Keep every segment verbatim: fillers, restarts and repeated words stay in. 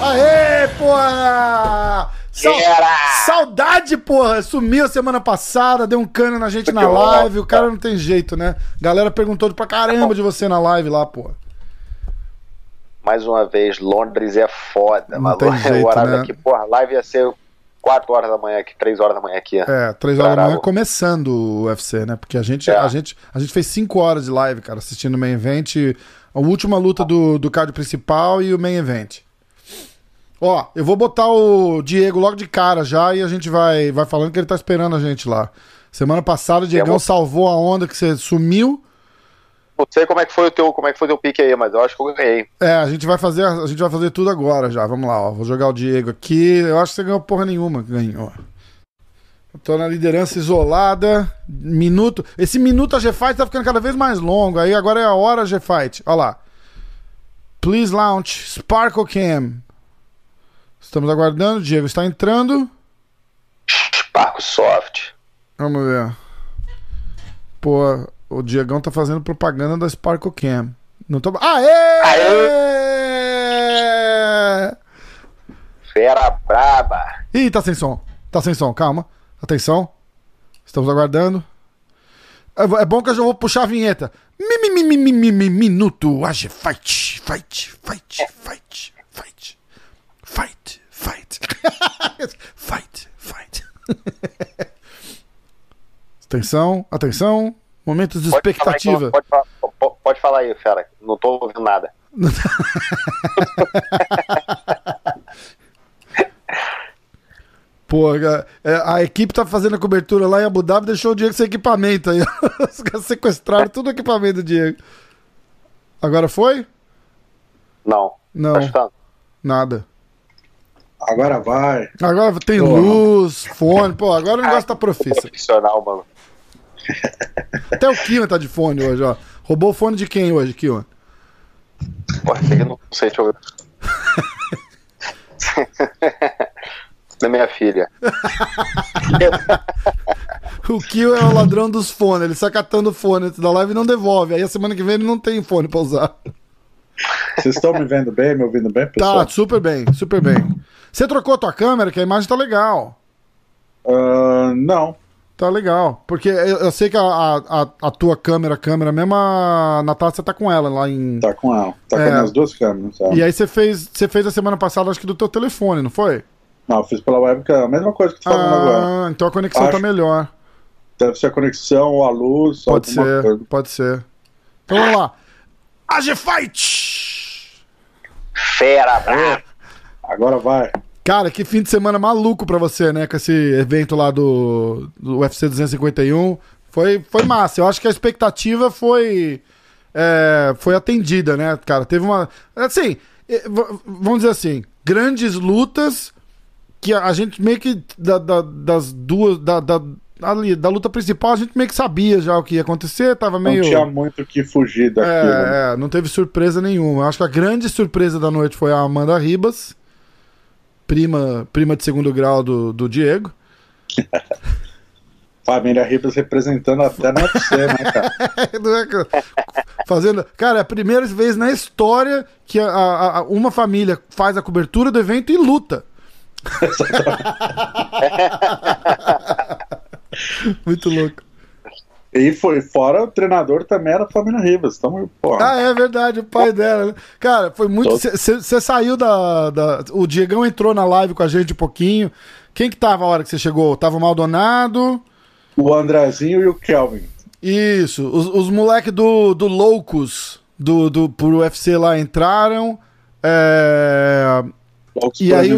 Aê, porra! Sal... Saudade, porra! Sumiu semana passada, deu um cano na gente na live, o cara não tem jeito, né? Galera perguntou pra caramba de você na live lá, porra. Mais uma vez, Londres é foda, não tem jeito, o horário, né? Aqui, porra, a live ia ser quatro horas da manhã aqui, três horas da manhã aqui. É, três horas da manhã começando o U F C, né? Porque a gente, é. a gente, a gente fez cinco horas de live, cara, assistindo o main event, a última luta do, do card principal e o main event. Ó, eu vou botar o Diego logo de cara já e a gente vai, vai falando que ele tá esperando a gente lá. Semana passada o Diegão salvou a onda que você sumiu. Não sei como é que foi o teu, como é que foi o teu pique aí, mas eu acho que eu ganhei. É, a gente vai fazer, a gente vai fazer tudo agora já. Vamos lá, ó. Vou jogar o Diego aqui. Eu acho que você ganhou porra nenhuma, ganhou. Eu tô na liderança isolada. Minuto. Esse minuto a G-Fight tá ficando cada vez mais longo. Aí agora é a hora G-Fight. Ó lá. Please launch Sparkle Cam. Estamos aguardando. O Diego está entrando. Sparkle Soft. Vamos ver. Pô. O Diegão tá fazendo propaganda da Sparkle Cam. Não tô... Aê! Aê! Fera braba! Ih, tá sem som. Tá sem som, calma. Atenção. Estamos aguardando. É bom que eu já vou puxar a vinheta. Mi, mi, mi, mi, mi, minuto. Age fight, fight, fight, fight, fight. Fight, fight. Fight, fight. Atenção, atenção. Momentos de pode expectativa. Falar aí, pode, pode, pode falar aí, fera. Não tô ouvindo nada. Pô, a, a equipe tá fazendo a cobertura lá em Abu Dhabi, deixou o Diego sem equipamento aí. Os caras sequestraram todo o equipamento do Diego. Agora foi? Não. Não. Tá nada. Agora vai. Agora tem pô, luz, mano. Fone. Pô, agora o negócio tá profissa. Profissional, mano. Até o Kiwan tá de fone hoje, ó. Roubou o fone de quem hoje, Kiwan? Porra, eu não sei, deixa eu ver. Da minha filha. O Kiwan é o ladrão dos fones. Ele sai catando o fone da live e não devolve. Aí a semana que vem ele não tem fone pra usar. Vocês estão me vendo bem, me ouvindo bem, pessoal? Tá, super bem, super bem. Você trocou a tua câmera, que a imagem tá legal. Uh, não. Tá legal, porque eu, eu sei que a, a, a tua câmera, a câmera mesmo, a Natália tá com ela lá em... Tá com ela, tá é... com as duas câmeras. Sabe? E aí você fez, você fez a semana passada, acho que do teu telefone, não foi? Não, eu fiz pela webcam, a mesma coisa que tu tá falando agora. Ah, então a conexão acho... tá melhor. Deve ser a conexão ou a luz. Pode ser, coisa. Pode ser. Então vamos lá. A Fight! Fera, brava! Agora vai. Cara, que fim de semana maluco pra você, né? Com esse evento lá do, do U F C duzentos e cinquenta e um. Foi, foi massa. Eu acho que a expectativa foi, é, foi atendida, né, cara? Teve uma... Assim, vamos dizer assim, grandes lutas que a gente meio que da, da, das duas... Da, da, ali, da luta principal, a gente meio que sabia já o que ia acontecer, tava meio... Não tinha muito o que fugir daquilo. É, é, não teve surpresa nenhuma. Eu acho que a grande surpresa da noite foi a Amanda Ribas. Prima, prima de segundo grau do, do Diego. Família Ribas representando até na U F C, né, cara? Fazendo... Cara, é a primeira vez na história que a, a, a, uma família faz a cobertura do evento e luta. Muito louco. E foi fora, o treinador também era a família Ribas. Então, porra. Ah, é verdade, o pai dela, né? Cara, foi muito... Você saiu da, da... O Diegão entrou na live com a gente um pouquinho. Quem que tava a hora que você chegou? Tava o Maldonado... O Andrazinho e o Calvin. Isso, os, os moleques do, do Loucos, do, do, pro U F C lá entraram. É... E aí...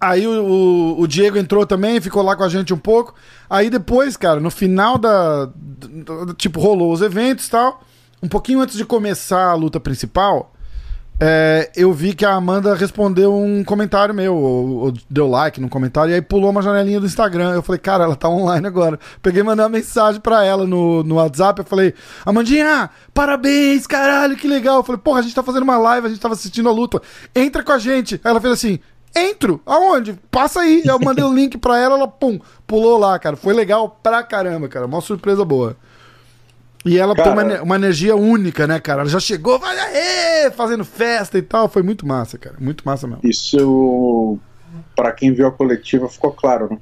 Aí o, o Diego entrou também, ficou lá com a gente um pouco. Aí depois, cara, no final da... Tipo, rolou os eventos e tal. Um pouquinho antes de começar a luta principal, é, eu vi que a Amanda respondeu um comentário meu, ou, ou deu like num comentário, e aí pulou uma janelinha do Instagram. Eu falei, cara, ela tá online agora. Peguei e mandei uma mensagem pra ela no, no WhatsApp. Eu falei, Amandinha, parabéns, caralho, que legal. Eu falei, porra, a gente tá fazendo uma live, a gente tava assistindo a luta. Entra com a gente. Aí ela fez assim... entro. Aonde? Passa aí. Eu mandei o um link pra ela, ela, pum, pulou lá, cara. Foi legal pra caramba, cara. Uma surpresa boa. E ela cara... tem uma, uma energia única, né, cara? Ela já chegou, vai aê, fazendo festa e tal. Foi muito massa, cara. Muito massa mesmo. Isso, pra quem viu a coletiva, ficou claro, né?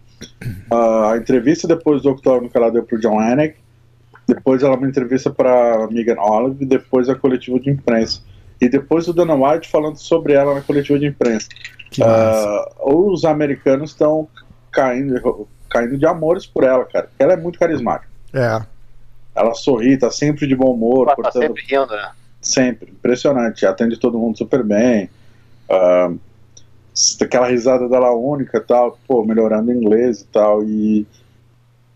A entrevista depois do octógono que ela deu pro John Anik, depois ela uma entrevista pra Megan Olive, depois a coletiva de imprensa. E depois o Dana White falando sobre ela na coletiva de imprensa. Uh, os americanos estão caindo, caindo de amores por ela, cara. Ela é muito carismática. É. Ela sorri, tá sempre de bom humor. Ela portanto, tá sempre rindo, né? Sempre. Impressionante. Atende todo mundo super bem. Uh, aquela risada dela única e tal. Pô, melhorando inglês e tal. E,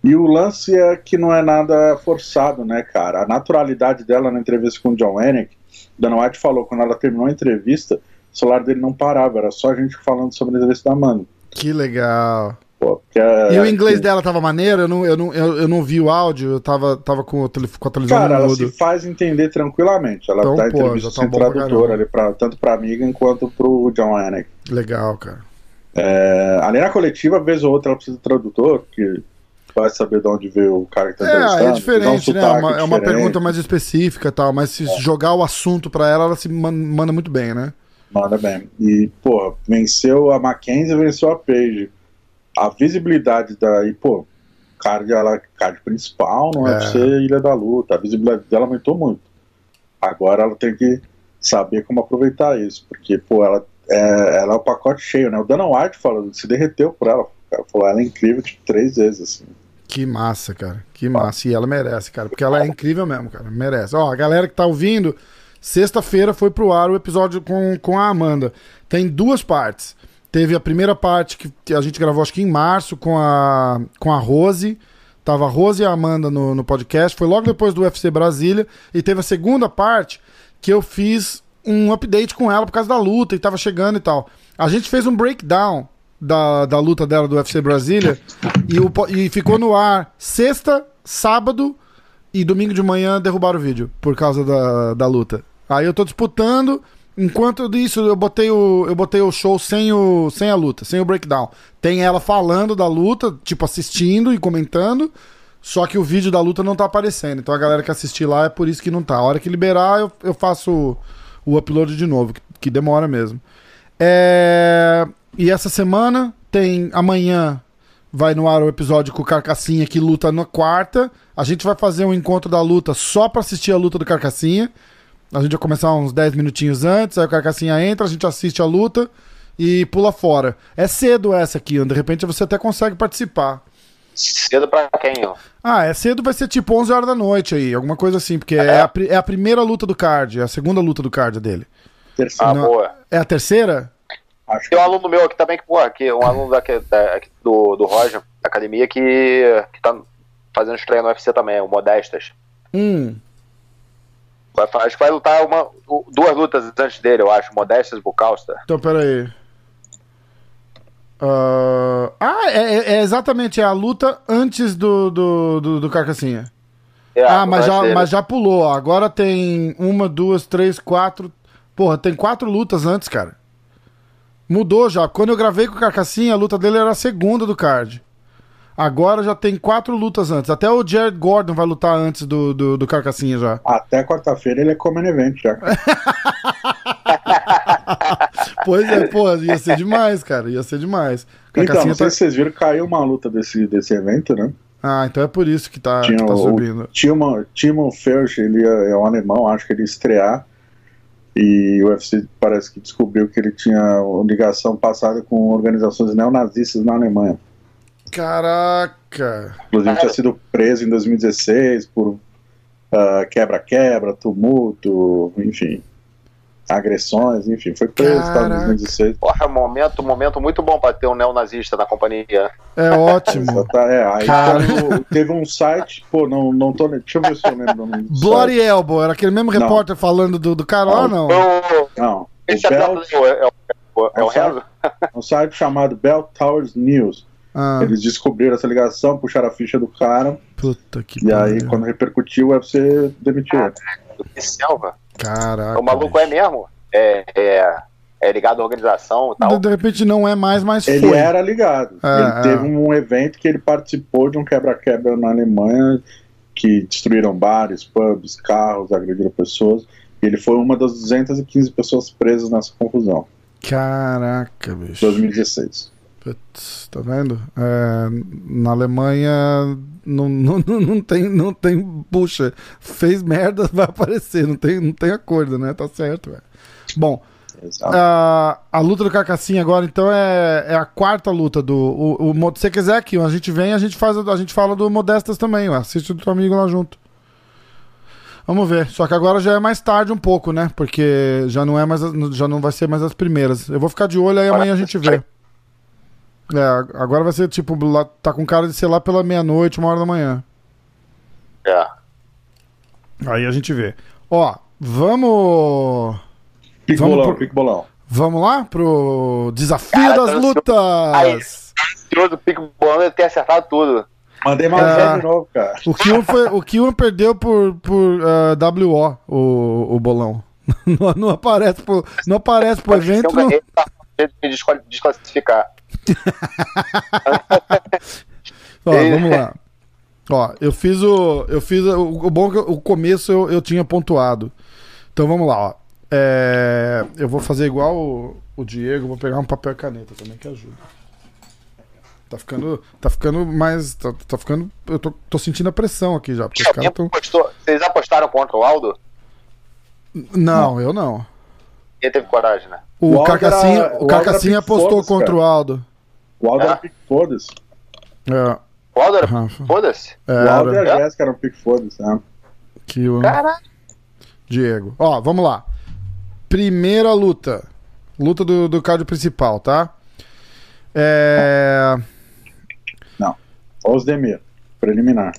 e o lance é que não é nada forçado, né, cara? A naturalidade dela na entrevista com o John Anik, Dana White falou, quando ela terminou a entrevista, o celular dele não parava, era só a gente falando sobre a entrevista da Amanda. Que legal. Pô, porque a, e o inglês que... dela tava maneiro? Eu não, eu, não, eu, eu não vi o áudio, eu tava, tava com, o telefone, com a televisão. Cara, ela se faz entender tranquilamente. Ela então, dá pô, entrevista tá sem tradutora, ali pra, tanto pra amiga quanto pro John Anik. Legal, cara. É, ali na coletiva, vez ou outra, ela precisa de tradutor, que... vai saber de onde veio o cara que tá entrevistando. É, é diferente, um né? É uma, diferente. É uma pergunta mais específica e tal, mas se é. jogar o assunto pra ela, ela se man manda muito bem, né? Manda bem. E, pô, venceu a Mackenzie, venceu a Paige. A visibilidade da... E, pô, card, ela, card principal no U F C é Ilha da Luta. A visibilidade dela aumentou muito. Agora ela tem que saber como aproveitar isso, porque, pô, ela é, ela é o pacote cheio, né? O Dana White fala, se derreteu por ela. Falou, ela é incrível, tipo, três vezes, assim. Que massa, cara. Que massa. E ela merece, cara. Porque ela é incrível mesmo, cara. Merece. Ó, a galera que tá ouvindo, sexta-feira foi pro ar o episódio com, com a Amanda. Tem duas partes. Teve a primeira parte que a gente gravou, acho que em março, com a, com a Rose. Tava a Rose e a Amanda no, no podcast. Foi logo depois do U F C Brasília. E teve a segunda parte que eu fiz um update com ela por causa da luta e tava chegando e tal. A gente fez um breakdown Da, da luta dela do U F C Brasília e, o, e ficou no ar sexta, sábado e domingo de manhã derrubaram o vídeo por causa da, da luta. Aí eu tô disputando, enquanto isso eu botei o, eu botei o show sem, o, sem a luta, sem o breakdown. Tem ela falando da luta, tipo assistindo e comentando, só que o vídeo da luta não tá aparecendo, então a galera que assistir lá é por isso que não tá. A hora que liberar eu, eu faço o, o upload de novo, que, que demora mesmo. É... E essa semana tem... Amanhã vai no ar o episódio com o Carcassinha, que luta na quarta. A gente vai fazer um encontro da luta só pra assistir a luta do Carcassinha. A gente vai começar uns dez minutinhos antes, aí o Carcassinha entra, a gente assiste a luta e pula fora. É cedo essa aqui, de repente você até consegue participar. Cedo pra quem, ó? Ah, é cedo, vai ser tipo onze horas da noite aí, alguma coisa assim, porque é, é, a, é a primeira luta do card, é a segunda luta do card dele. Terceira. Ah, boa. É a terceira? Acho tem um aluno meu aqui também, que, porra, que um aluno daqui, da, aqui do, do Roger, da academia, que, que tá fazendo estreia no U F C também, o Modestas. Hum. Vai, acho que vai lutar uma, duas lutas antes dele, eu acho, Modestas Bukauskas. Então, peraí. Uh... Ah, é, é exatamente, é a luta antes do, do, do, do Carcassinha. É, ah, mas já, mas já pulou, agora tem uma, duas, três, quatro... Porra, tem quatro lutas antes, cara. Mudou já. Quando eu gravei com o Carcassinha, a luta dele era a segunda do card. Agora já tem quatro lutas antes. Até o Jared Gordon vai lutar antes do, do, do Carcassinha já. Até quarta-feira ele é como main event já. Pois é, pô, ia ser demais, cara. Ia ser demais. Carcassinha então, não sei tá... se vocês viram, caiu uma luta desse, desse evento, né? Ah, então é por isso que tá, tinha, que tá o, subindo. Tinha uma, Timo Fersch, ele é, é um alemão, acho que ele ia estrear. E o U F C parece que descobriu que ele tinha ligação passada com organizações neonazistas na Alemanha. Caraca! Inclusive Cara. tinha sido preso em dois mil e dezesseis por quebra-quebra, uh, tumulto, enfim, agressões, enfim, foi preso tá, em dois mil e dezesseis. Porra, momento, momento muito bom pra ter um neonazista na companhia. É ótimo. É, aí então, teve um site, pô, não, não tô... Deixa eu ver se eu lembro o nome do Bloody Elbow, era aquele mesmo repórter não. falando do, do cara lá, não? Não, não. Esse Bell, é o é o Renzo. Um site chamado Bell Towers News. Ah. Eles descobriram essa ligação, puxaram a ficha do cara. Puta que E aí, pariu. Quando repercutiu, o U F C demitiu. Ah, que selva. Caraca. O maluco é mesmo? É, é é ligado à organização e tal. De, de repente não é mais, mas ele foi. era ligado. É, ele é. teve um evento que ele participou de um quebra-quebra na Alemanha, que destruíram bares, pubs, carros, agrediram pessoas. Ele foi uma das duzentas e quinze pessoas presas nessa confusão. Caraca, bicho. dois mil e dezesseis. Putz, tá vendo? É, na Alemanha não, não, não, tem, não tem puxa, fez merda, vai aparecer, não tem, não tem acordo, né? Tá certo, velho. Bom, a, a luta do Carcassinha agora, então, é, é a quarta luta do... O, o, se você quiser que a gente vem, a gente, faz, a gente fala do Modestas também, ué, assiste do teu amigo lá junto. Vamos ver, só que agora já é mais tarde um pouco, né? Porque já não, é mais, já não vai ser mais as primeiras. Eu vou ficar de olho, aí amanhã a gente vê. É, agora vai ser tipo, lá, tá com cara de ser lá pela meia-noite, uma hora da manhã. É. Aí a gente vê. Ó, vamos... Pique vamos bolão, pro... pique bolão. Vamos lá pro desafio cara, das lutas. Aí, todo pique bolão deve ter acertado tudo. Mandei mais é, de novo, cara. O Kiwan, foi, o Kiwan perdeu por, por uh, W O o, o bolão. Não, não aparece pro, não aparece pro evento. Não... Me desclassificar. Ó, vamos lá. Ó, eu fiz o. Eu fiz o, o bom que eu, o começo eu, eu tinha pontuado. Então vamos lá, ó. É, eu vou fazer igual o, o Diego, vou pegar um papel e caneta também que ajuda. Tá ficando, tá ficando mais. Tá, tá ficando. Eu tô, tô sentindo a pressão aqui já. Porque os caras tão... postou, vocês apostaram contra o Aldo? Não, não, eu não. Ele teve coragem, né? O, o Carcassinha, era, o Carcassinha apostou contra cara. o Aldo. O Aldo é. era pique foda-se. É. O Aldo era pique foda-se? É, o Aldo era. e a Jéssica eram pique foda-se, né? Que o... Caralho. Diego. Ó, vamos lá. Primeira luta. Luta do, do card principal, tá? É. Não. Ozdemir, preliminar.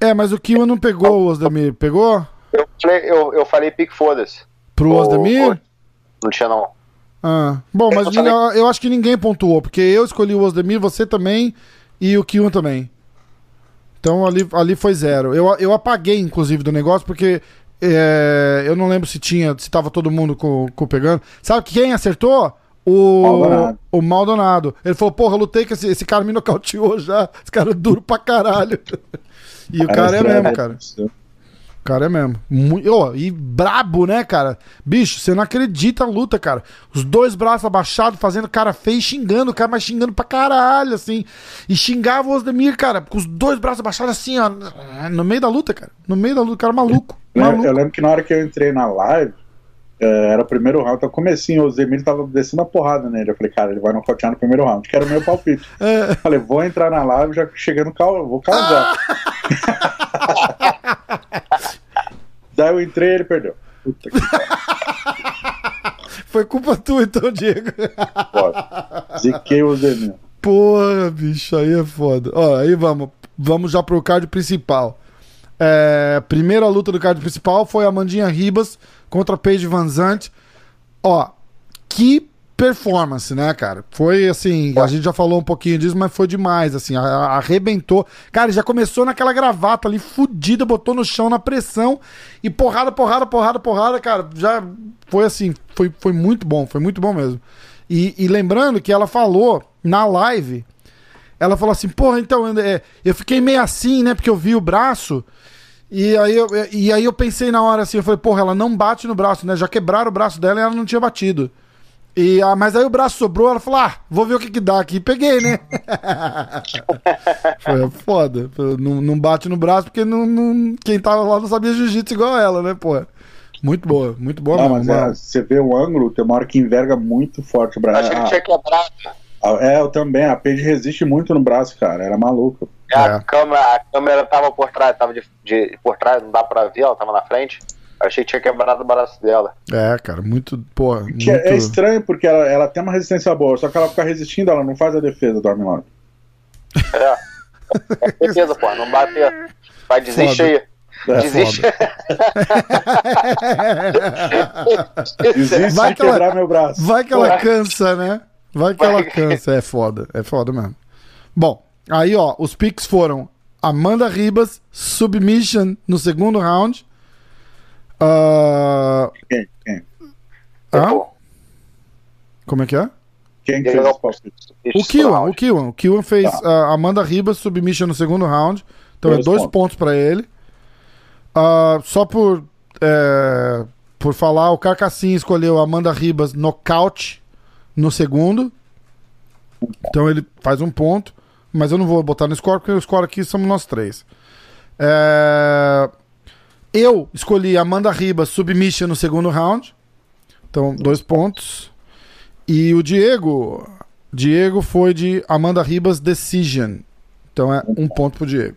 É, mas o Kiwan não pegou o Ozdemir, pegou? Eu falei, eu, eu falei pique foda-se. Pro Ozdemir? Não tinha não. Ah. Bom, mas eu, falei... eu acho que ninguém pontuou, porque eu escolhi o Ozdemir, você também e o Kiwan também. Então ali, ali foi zero. Eu, eu apaguei, inclusive, do negócio, porque é, eu não lembro se tinha, se tava todo mundo com, com pegando. Sabe quem acertou? O Maldonado. o Maldonado. Ele falou, porra, eu lutei que esse, esse cara me nocauteou já. Esse cara é duro pra caralho. E o cara é mesmo, cara. O cara é mesmo. Muito, oh, e brabo, né, cara? Bicho, você não acredita a luta, cara. Os dois braços abaixados, fazendo cara feio, xingando o cara, mas xingando pra caralho, assim. E xingava o Ozdemir, cara, com os dois braços abaixados, assim, ó. No meio da luta, cara. No meio da luta, o cara maluco. maluco. Eu lembro que na hora que eu entrei na live, era o primeiro round, então comecinho, o Zemir tava descendo a porrada nele, eu falei, cara, ele vai nocautear no primeiro round, que era o meu palpite. É. Falei, vou entrar na live, já chegando, vou causar. Ah! Daí eu entrei e ele perdeu. Puta que foi culpa tua então, Diego. Foda. Ziquei o Zemir. Porra, bicho, aí é foda. Ó, aí vamos, vamos já pro card principal. É, primeira luta do card principal foi a Amanda Ribas contra a Paige VanZant. Ó, que performance, né, cara? Foi assim, a gente já falou um pouquinho disso, mas foi demais, assim, arrebentou. Cara, já começou naquela gravata ali, fudida, botou no chão na pressão e porrada, porrada, porrada, porrada, cara, já foi assim, foi, foi muito bom, foi muito bom mesmo. E, e lembrando que ela falou na live, ela falou assim, porra, então, eu fiquei meio assim, né, porque eu vi o braço. E aí, eu, e aí eu pensei na hora assim, eu falei, porra, ela não bate no braço, né? Já quebraram o braço dela e ela não tinha batido. E, ah, mas aí o braço sobrou, ela falou, ah, vou ver o que que dá aqui. E peguei, né? Foi foda. Não, não bate no braço porque não, não, quem tava lá não sabia jiu-jitsu igual ela, né, porra? Muito boa, muito boa. Não, mesmo, mas é, você vê o ângulo, tem uma hora que enverga muito forte o braço. Acho que tinha quebrado. É, eu também. A Paige resiste muito no braço, cara. Era maluco. É. A, câmera, a câmera tava por trás, tava de, de, por trás, não dá pra ver, ela tava na frente. Eu achei que tinha quebrado o braço dela. É, cara, muito, porra. Muito... É, é estranho porque ela, ela tem uma resistência boa, só que ela fica resistindo, ela não faz a defesa do Armlock. É. É defesa, porra, não bate. Vai, desiste aí. É, desiste. Desiste de quebrar ela, meu braço. Vai que porra. ela cansa, né? Vai que ela cansa, é foda, é foda mesmo. Bom, aí ó, os picks foram Amanda Ribas, submission no segundo round. Uh... Quem? Quem? Ah? Como é que é? Quem fez as palpites? O Kiwan, o Kiwan. O Kiwan fez tá. a Amanda Ribas submission no segundo round. Então dois é dois pontos, pontos pra ele. Uh, só por é, por falar, o Carcassin escolheu a Amanda Ribas nocaute no segundo. Então ele faz um ponto. Mas eu não vou botar no score, porque o score aqui somos nós três. É... Eu escolhi Amanda Ribas submission no segundo round. Então, dois pontos. E o Diego... Diego foi de Amanda Ribas decision. Então é um ponto pro Diego.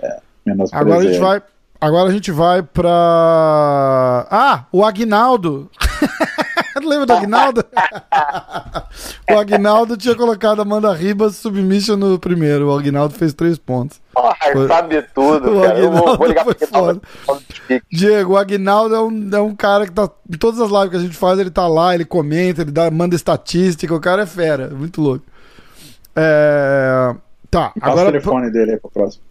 É, menos agora a gente vai... Agora a gente vai pra... Ah, o Aguinaldo... Lembra do Aguinaldo? O Aguinaldo tinha colocado a Amanda Ribas submission no primeiro. O Aguinaldo fez três pontos. Porra, foi... sabe tudo, cara. Eu vou, vou ligar pra ele. Tava... Diego, o Aguinaldo é um, é um cara que tá... Em todas as lives que a gente faz, ele tá lá, ele comenta, ele dá, manda estatística. O cara é fera, muito louco. É... Tá, passa agora... o telefone dele aí pro próximo.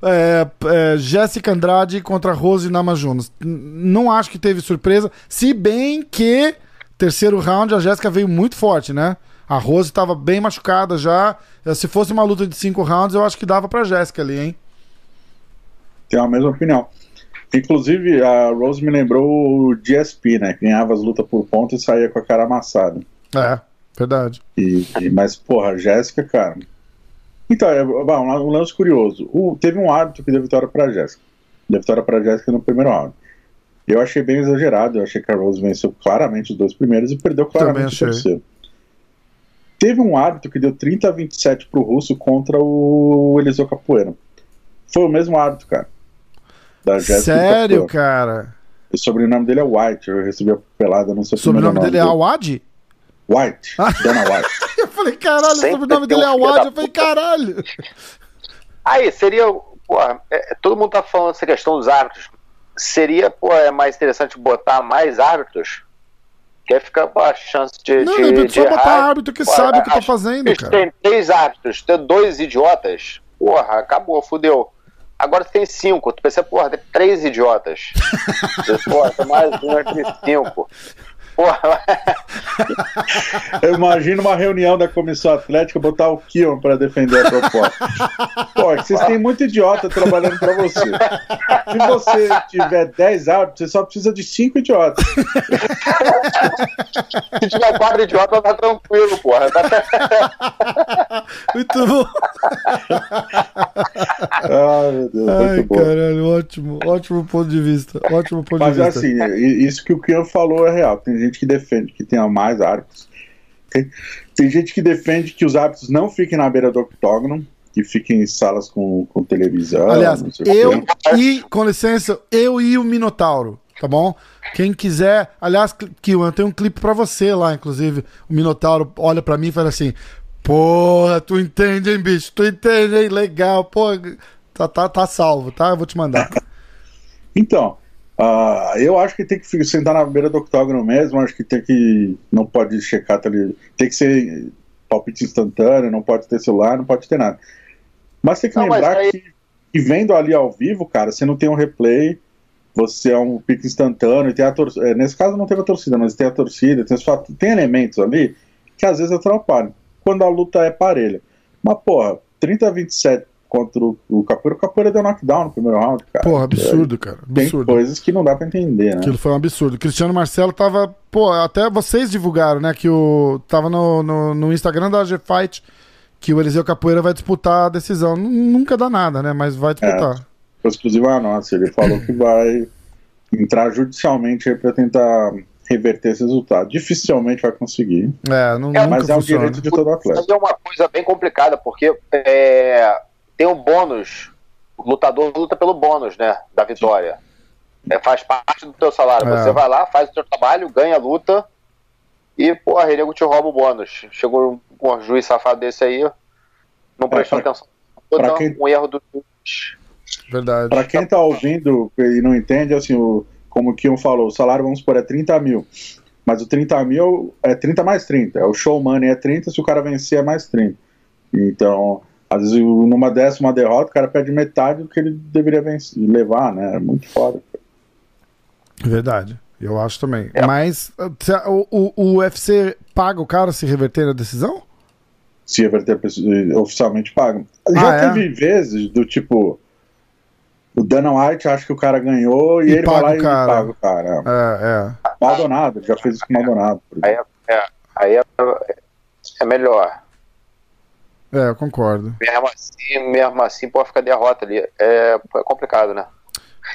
é, é, Jéssica Andrade contra Rose Namajunas. Não acho que teve surpresa. Se bem que terceiro round a Jéssica veio muito forte, né? A Rose tava bem machucada já. Se fosse uma luta de cinco rounds, eu acho que dava pra Jéssica ali, hein? Tem a mesma opinião. Inclusive a Rose me lembrou o D S P, né? Ganhava as lutas por ponto e saía com a cara amassada. É, verdade. e, e, Mas porra, a Jéssica, cara. Então, é um lance curioso. O, teve um árbitro que deu vitória para a Jéssica. Deu vitória para a Jéssica no primeiro round. Eu achei bem exagerado. Eu achei que a Rose venceu claramente os dois primeiros e perdeu claramente o terceiro. Teve um árbitro que deu trinta a vinte e sete para o russo contra o Eliseu Capoeira. Foi o mesmo árbitro, cara. Da Sério, Capoeira. Cara? O sobrenome dele é White. Eu recebi a pelada, não sei o sobrenome dele. É Awad? White, ah. Dana White. Eu falei, caralho, o sobrenome dele é Awad. Eu falei, caralho. Aí, seria, pô, é, todo mundo tá falando essa questão dos árbitros. Seria, pô, é mais interessante botar mais árbitros? Quer ficar com a chance de... Não, de, de só errar, botar árbitro que pô, sabe o que tá fazendo, cara. Tem três árbitros, tem dois idiotas. Porra, acabou, fudeu. Agora tem cinco, tu pensa, porra, tem três idiotas. Porra, tem mais um, tem cinco. Porra. Eu imagino uma reunião da comissão atlética botar o Kion pra defender a proposta. Pô, vocês têm muito idiota trabalhando pra você. Se você tiver dez árbitros, você só precisa de cinco idiotas. Se tiver quatro idiotas, tá tranquilo, porra. Muito bom. Ah, meu Deus, ai, muito bom. Caralho, ótimo, ótimo ponto de vista. Ótimo ponto Mas, de vista. Mas assim, isso que o Kion falou é real. Tem gente que defende que tenha mais árbitros. Tem, tem gente que defende que os árbitros não fiquem na beira do octógono, que fiquem em salas com, com televisão. Aliás, eu e, com licença, eu e o Minotauro, tá bom? Quem quiser, aliás, que eu tenho um clipe pra você lá, inclusive. O Minotauro olha pra mim e fala assim: porra, tu entende, hein, bicho? Tu entende, hein? Legal, pô. Tá, tá, tá salvo, tá? Eu vou te mandar. Então. Uh, eu acho que tem que sentar na beira do octógono mesmo. Acho que tem que... Não pode checar tele... Tem que ser palpite instantâneo. Não pode ter celular, não pode ter nada. Mas tem que não, lembrar aí... que, que vendo ali ao vivo, cara, você não tem um replay. Você é um pique instantâneo, tem a tor... Nesse caso não teve a torcida, mas tem a torcida. Tem, os fat... tem elementos ali que às vezes atrapalham quando a luta é parelha. Mas porra, trinta a vinte e sete contra o, o Capoeira, o Capoeira deu knockdown no primeiro round, cara. Porra, absurdo, cara. Absurdo. Tem coisas que não dá pra entender, né? Aquilo foi um absurdo. O Cristiano Marcelo tava... Pô, até vocês divulgaram, né? Que o... Tava no, no, no Instagram da A G Fight que o Eliseu Capoeira vai disputar a decisão. Nunca dá nada, né? Mas vai disputar. É, foi exclusiva a nossa. Ele falou que vai entrar judicialmente aí pra tentar reverter esse resultado. Dificilmente vai conseguir. É, não é, mas é o direito de todo atleta. Mas é uma coisa bem complicada, porque... É... Tem um bônus, o lutador luta pelo bônus, né, da vitória. É, faz parte do teu salário. É. Você vai lá, faz o teu trabalho, ganha a luta e, porra, ele te rouba o bônus. Chegou um, um juiz safado desse aí, não prestou é, pra, atenção. Pra não, quem... Um erro do juiz. Verdade. Pra quem tá ouvindo e não entende, assim, o, como o Kion falou, o salário, vamos supor, é trinta mil. Mas o trinta mil é trinta mais trinta. É o show money é trinta, se o cara vencer é mais trinta. Então... Às vezes, numa décima derrota, o cara perde metade do que ele deveria vencer, levar, né? É muito foda. Cara. Verdade. Eu acho também. É. Mas o, o U F C paga o cara se reverter a decisão? Se reverter oficialmente paga. Já ah, teve é? vezes do tipo... O Dana White acha que o cara ganhou e, e ele vai lá e paga o cara. É, é. Maldonado, ele já fez isso com Maldonado. Aí, é, aí é, é melhor. É, eu concordo. Mesmo assim, mesmo assim pode ficar derrota ali. É, é complicado, né?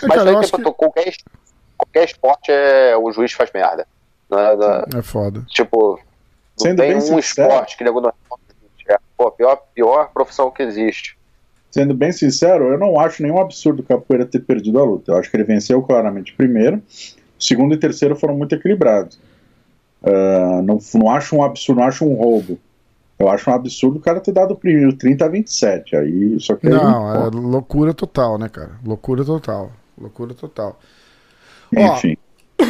É, mas cara, aí tem que... qualquer, qualquer esporte é, o juiz faz merda. Né? Da, é foda. Tipo, não Sendo tem um sincero, esporte que nego não é a pior, pior profissão que existe. Sendo bem sincero, eu não acho nenhum absurdo o Capoeira ter perdido a luta. Eu acho que ele venceu claramente primeiro. Segundo e terceiro foram muito equilibrados. Uh, não, não acho um absurdo, não acho um roubo. Eu acho um absurdo o cara ter dado o primeiro trinta a vinte e sete. Aí, só que não, é loucura total, né, cara? Loucura total. Loucura total. Enfim. Ó,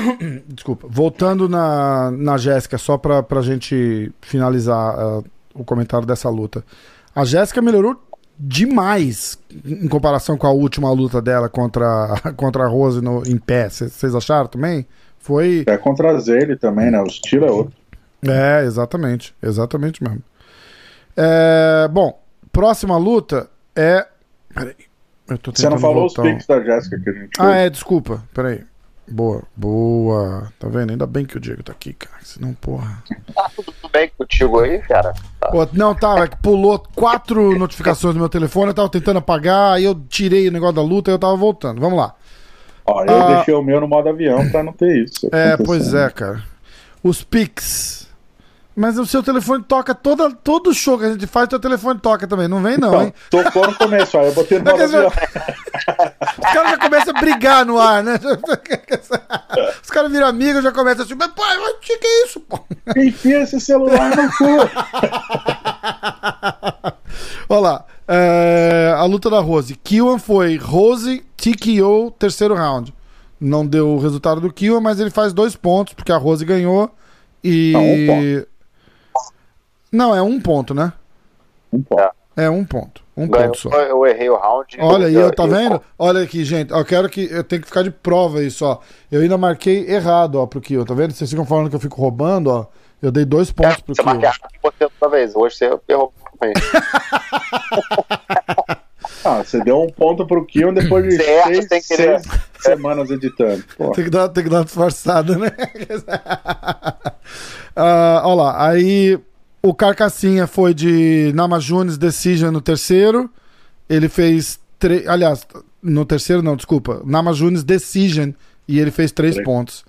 desculpa. Voltando na, na Jéssica, só pra, pra gente finalizar uh, o comentário dessa luta. A Jéssica melhorou demais em comparação com a última luta dela contra, contra a Rose no, em pé. Vocês acharam também? Foi... É contra a Zelle também, né? O estilo é outro. É, exatamente. Exatamente mesmo. É, bom, próxima luta é... Peraí. Eu tô tentando Você não falou voltar. Os picks da Jéssica que a gente... Ah, é, desculpa. Peraí. Boa, boa. Tá vendo? Ainda bem que o Diego tá aqui, cara. Senão, porra... Tá tudo bem contigo aí, cara? Tá. Não, tava, tá, pulou quatro notificações do meu telefone, eu tava tentando apagar, aí eu tirei o negócio da luta e eu tava voltando. Vamos lá. Ó, eu ah, deixei o meu no modo avião pra não ter isso. É, pois é, cara. Os picks. Mas o seu telefone toca, toda, todo show que a gente faz, o teu telefone toca também. Não vem não, hein? Tocou no começo, ó. Eu botei no modo avião. Os caras já começam a brigar no ar, né? Os caras viram amigos, já começam assim, mas pô, o que é isso, pô? Enfia esse celular no cu. Olha lá, é, a luta da Rose. Kiwan foi Rose, T K O, terceiro round. Não deu o resultado do Kiwan, mas ele faz dois pontos, porque a Rose ganhou e... Não, um ponto. Não, é um ponto, né? Um ponto. É, um ponto. Um Ganhou, ponto só. Eu errei o round. Olha aí, tá vendo? Eu... Olha aqui, gente. Eu quero que... Eu tenho que ficar de prova isso, ó. Eu ainda marquei errado, ó, pro Kio. Tá vendo? Vocês ficam falando que eu fico roubando, ó. Eu dei dois pontos é, pro Kio. Você marquei errado você outra vez. Hoje você errou também. Ah, você deu um ponto pro Kio depois de certo, seis, seis semanas editando. Tem que, dar, tem que dar uma disfarçada, né? uh, olha lá, aí... O Carcassinha foi de Namajunas Decision no terceiro. Ele fez três... Aliás, no terceiro não, desculpa. Namajunas Decision. E ele fez três é. pontos.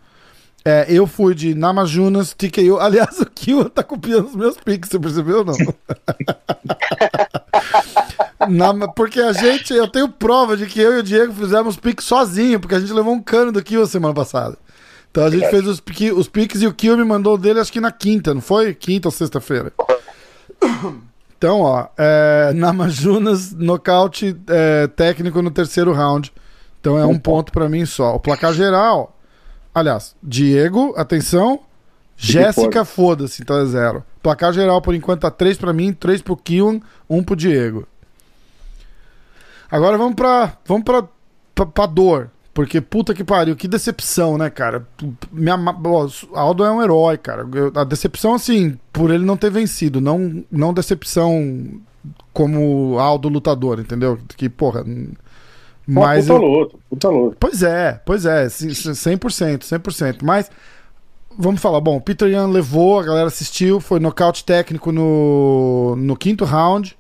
É, eu fui de Namajunas T K O. Aliás, o Kiwan tá copiando os meus picks, você percebeu ou não? Na, porque a gente... Eu tenho prova de que eu e o Diego fizemos picks sozinho, porque a gente levou um cano do Kiwan semana passada. Então a gente fez os, os piques e o Kill me mandou dele acho que na quinta, não foi? Quinta ou sexta-feira. Então, ó, é, Namajunas, nocaute é, técnico no terceiro round. Então é um ponto pra mim só. O placar geral, aliás, Diego, atenção, Jéssica, foda-se, então é zero. Placar geral, por enquanto, tá três pra mim, três pro Kill, um pro Diego. Agora vamos pra, vamos pra, pra, pra dor. Porque, puta que pariu, que decepção, né, cara? Minha, Aldo é um herói, cara. Eu, a decepção, assim, por ele não ter vencido. Não, não decepção como Aldo lutador, entendeu? Que, porra... Mas puta eu... luta, puta luta. Pois é, pois é, cem por cento, cem por cento. Mas, vamos falar, bom, Petr Yan levou, a galera assistiu, foi nocaute técnico no, no quinto round.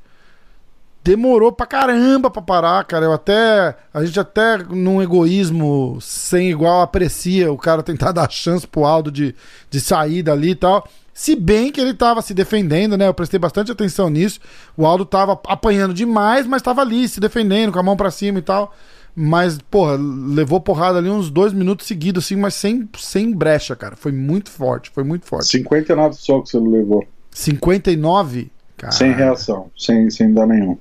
Demorou pra caramba pra parar, cara. Eu até... A gente até, num egoísmo sem igual, aprecia o cara tentar dar chance pro Aldo de, de sair dali e tal. Se bem que ele tava se defendendo, né? Eu prestei bastante atenção nisso. O Aldo tava apanhando demais, mas tava ali se defendendo, com a mão pra cima e tal. Mas, porra, levou porrada ali uns dois minutos seguidos, assim, mas sem, sem brecha, cara. Foi muito forte, foi muito forte. cinquenta e nove socos ele levou. cinquenta e nove? Cara. Sem reação, sem, sem dar nenhum.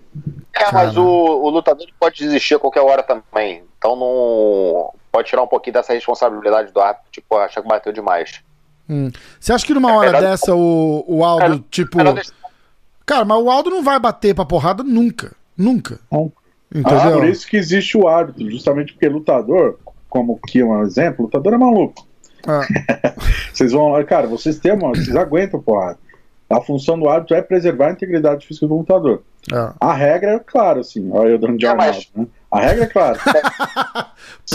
É, cara. Mas o, o lutador pode desistir a qualquer hora também. Então não pode tirar um pouquinho dessa responsabilidade do árbitro, tipo, achar que bateu demais. Hum. Você acha que numa hora é dessa o, o Aldo, cara, tipo... Cara, mas o Aldo não vai bater pra porrada nunca, nunca. Não. Entendeu? Ah, por isso que existe o árbitro, justamente porque lutador, como o Kiwan é um exemplo, lutador é maluco. Ah. Vocês vão lá, cara, vocês têm uma, vocês aguentam, porra. A função do árbitro é preservar a integridade física do lutador. Ah. A regra é clara, assim, olha eu dando de não, armado, mas... né? A regra é clara.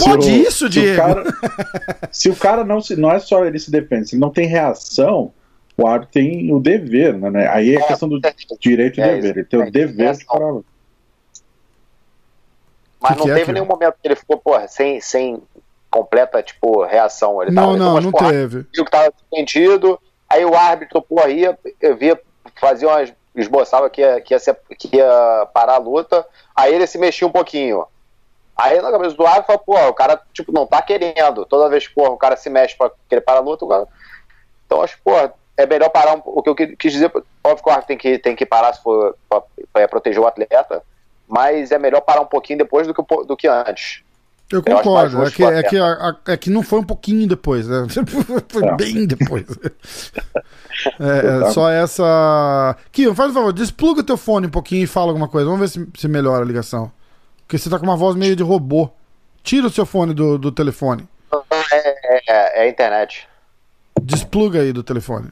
Pode o, isso, Diego? Se o cara, se o cara não, se, não é só ele se defende, se ele não tem reação, o árbitro tem o dever, né? Aí é a questão do direito e é dever. Ele tem o dever de parar. Mas que não que teve é nenhum momento que ele ficou, porra, sem, sem completa, tipo, reação. Ele não, tava, não, não porra, teve. Viu que tava suspendido, aí o árbitro, porra, ia, via, fazia umas... esboçava que ia, que, ia ser, que ia parar a luta, aí ele se mexia um pouquinho. Aí na cabeça do árbitro fala, pô, o cara, tipo, não tá querendo. Toda vez que, porra, o cara se mexe pra querer parar a luta, o cara... Então acho que, porra, é melhor parar um... O que eu quis dizer, óbvio que o árbitro tem que, tem que parar se for pra, pra proteger o atleta, mas é melhor parar um pouquinho depois do que, do que antes. Eu concordo, é que, é, que, é que não foi um pouquinho depois, né? Foi é. bem depois. É, é só essa... Kio, faz um favor, despluga teu fone um pouquinho e fala alguma coisa, vamos ver se, se melhora a ligação. Porque você tá com uma voz meio de robô. Tira o seu fone do, do telefone. É, é, é a internet. Despluga aí do telefone.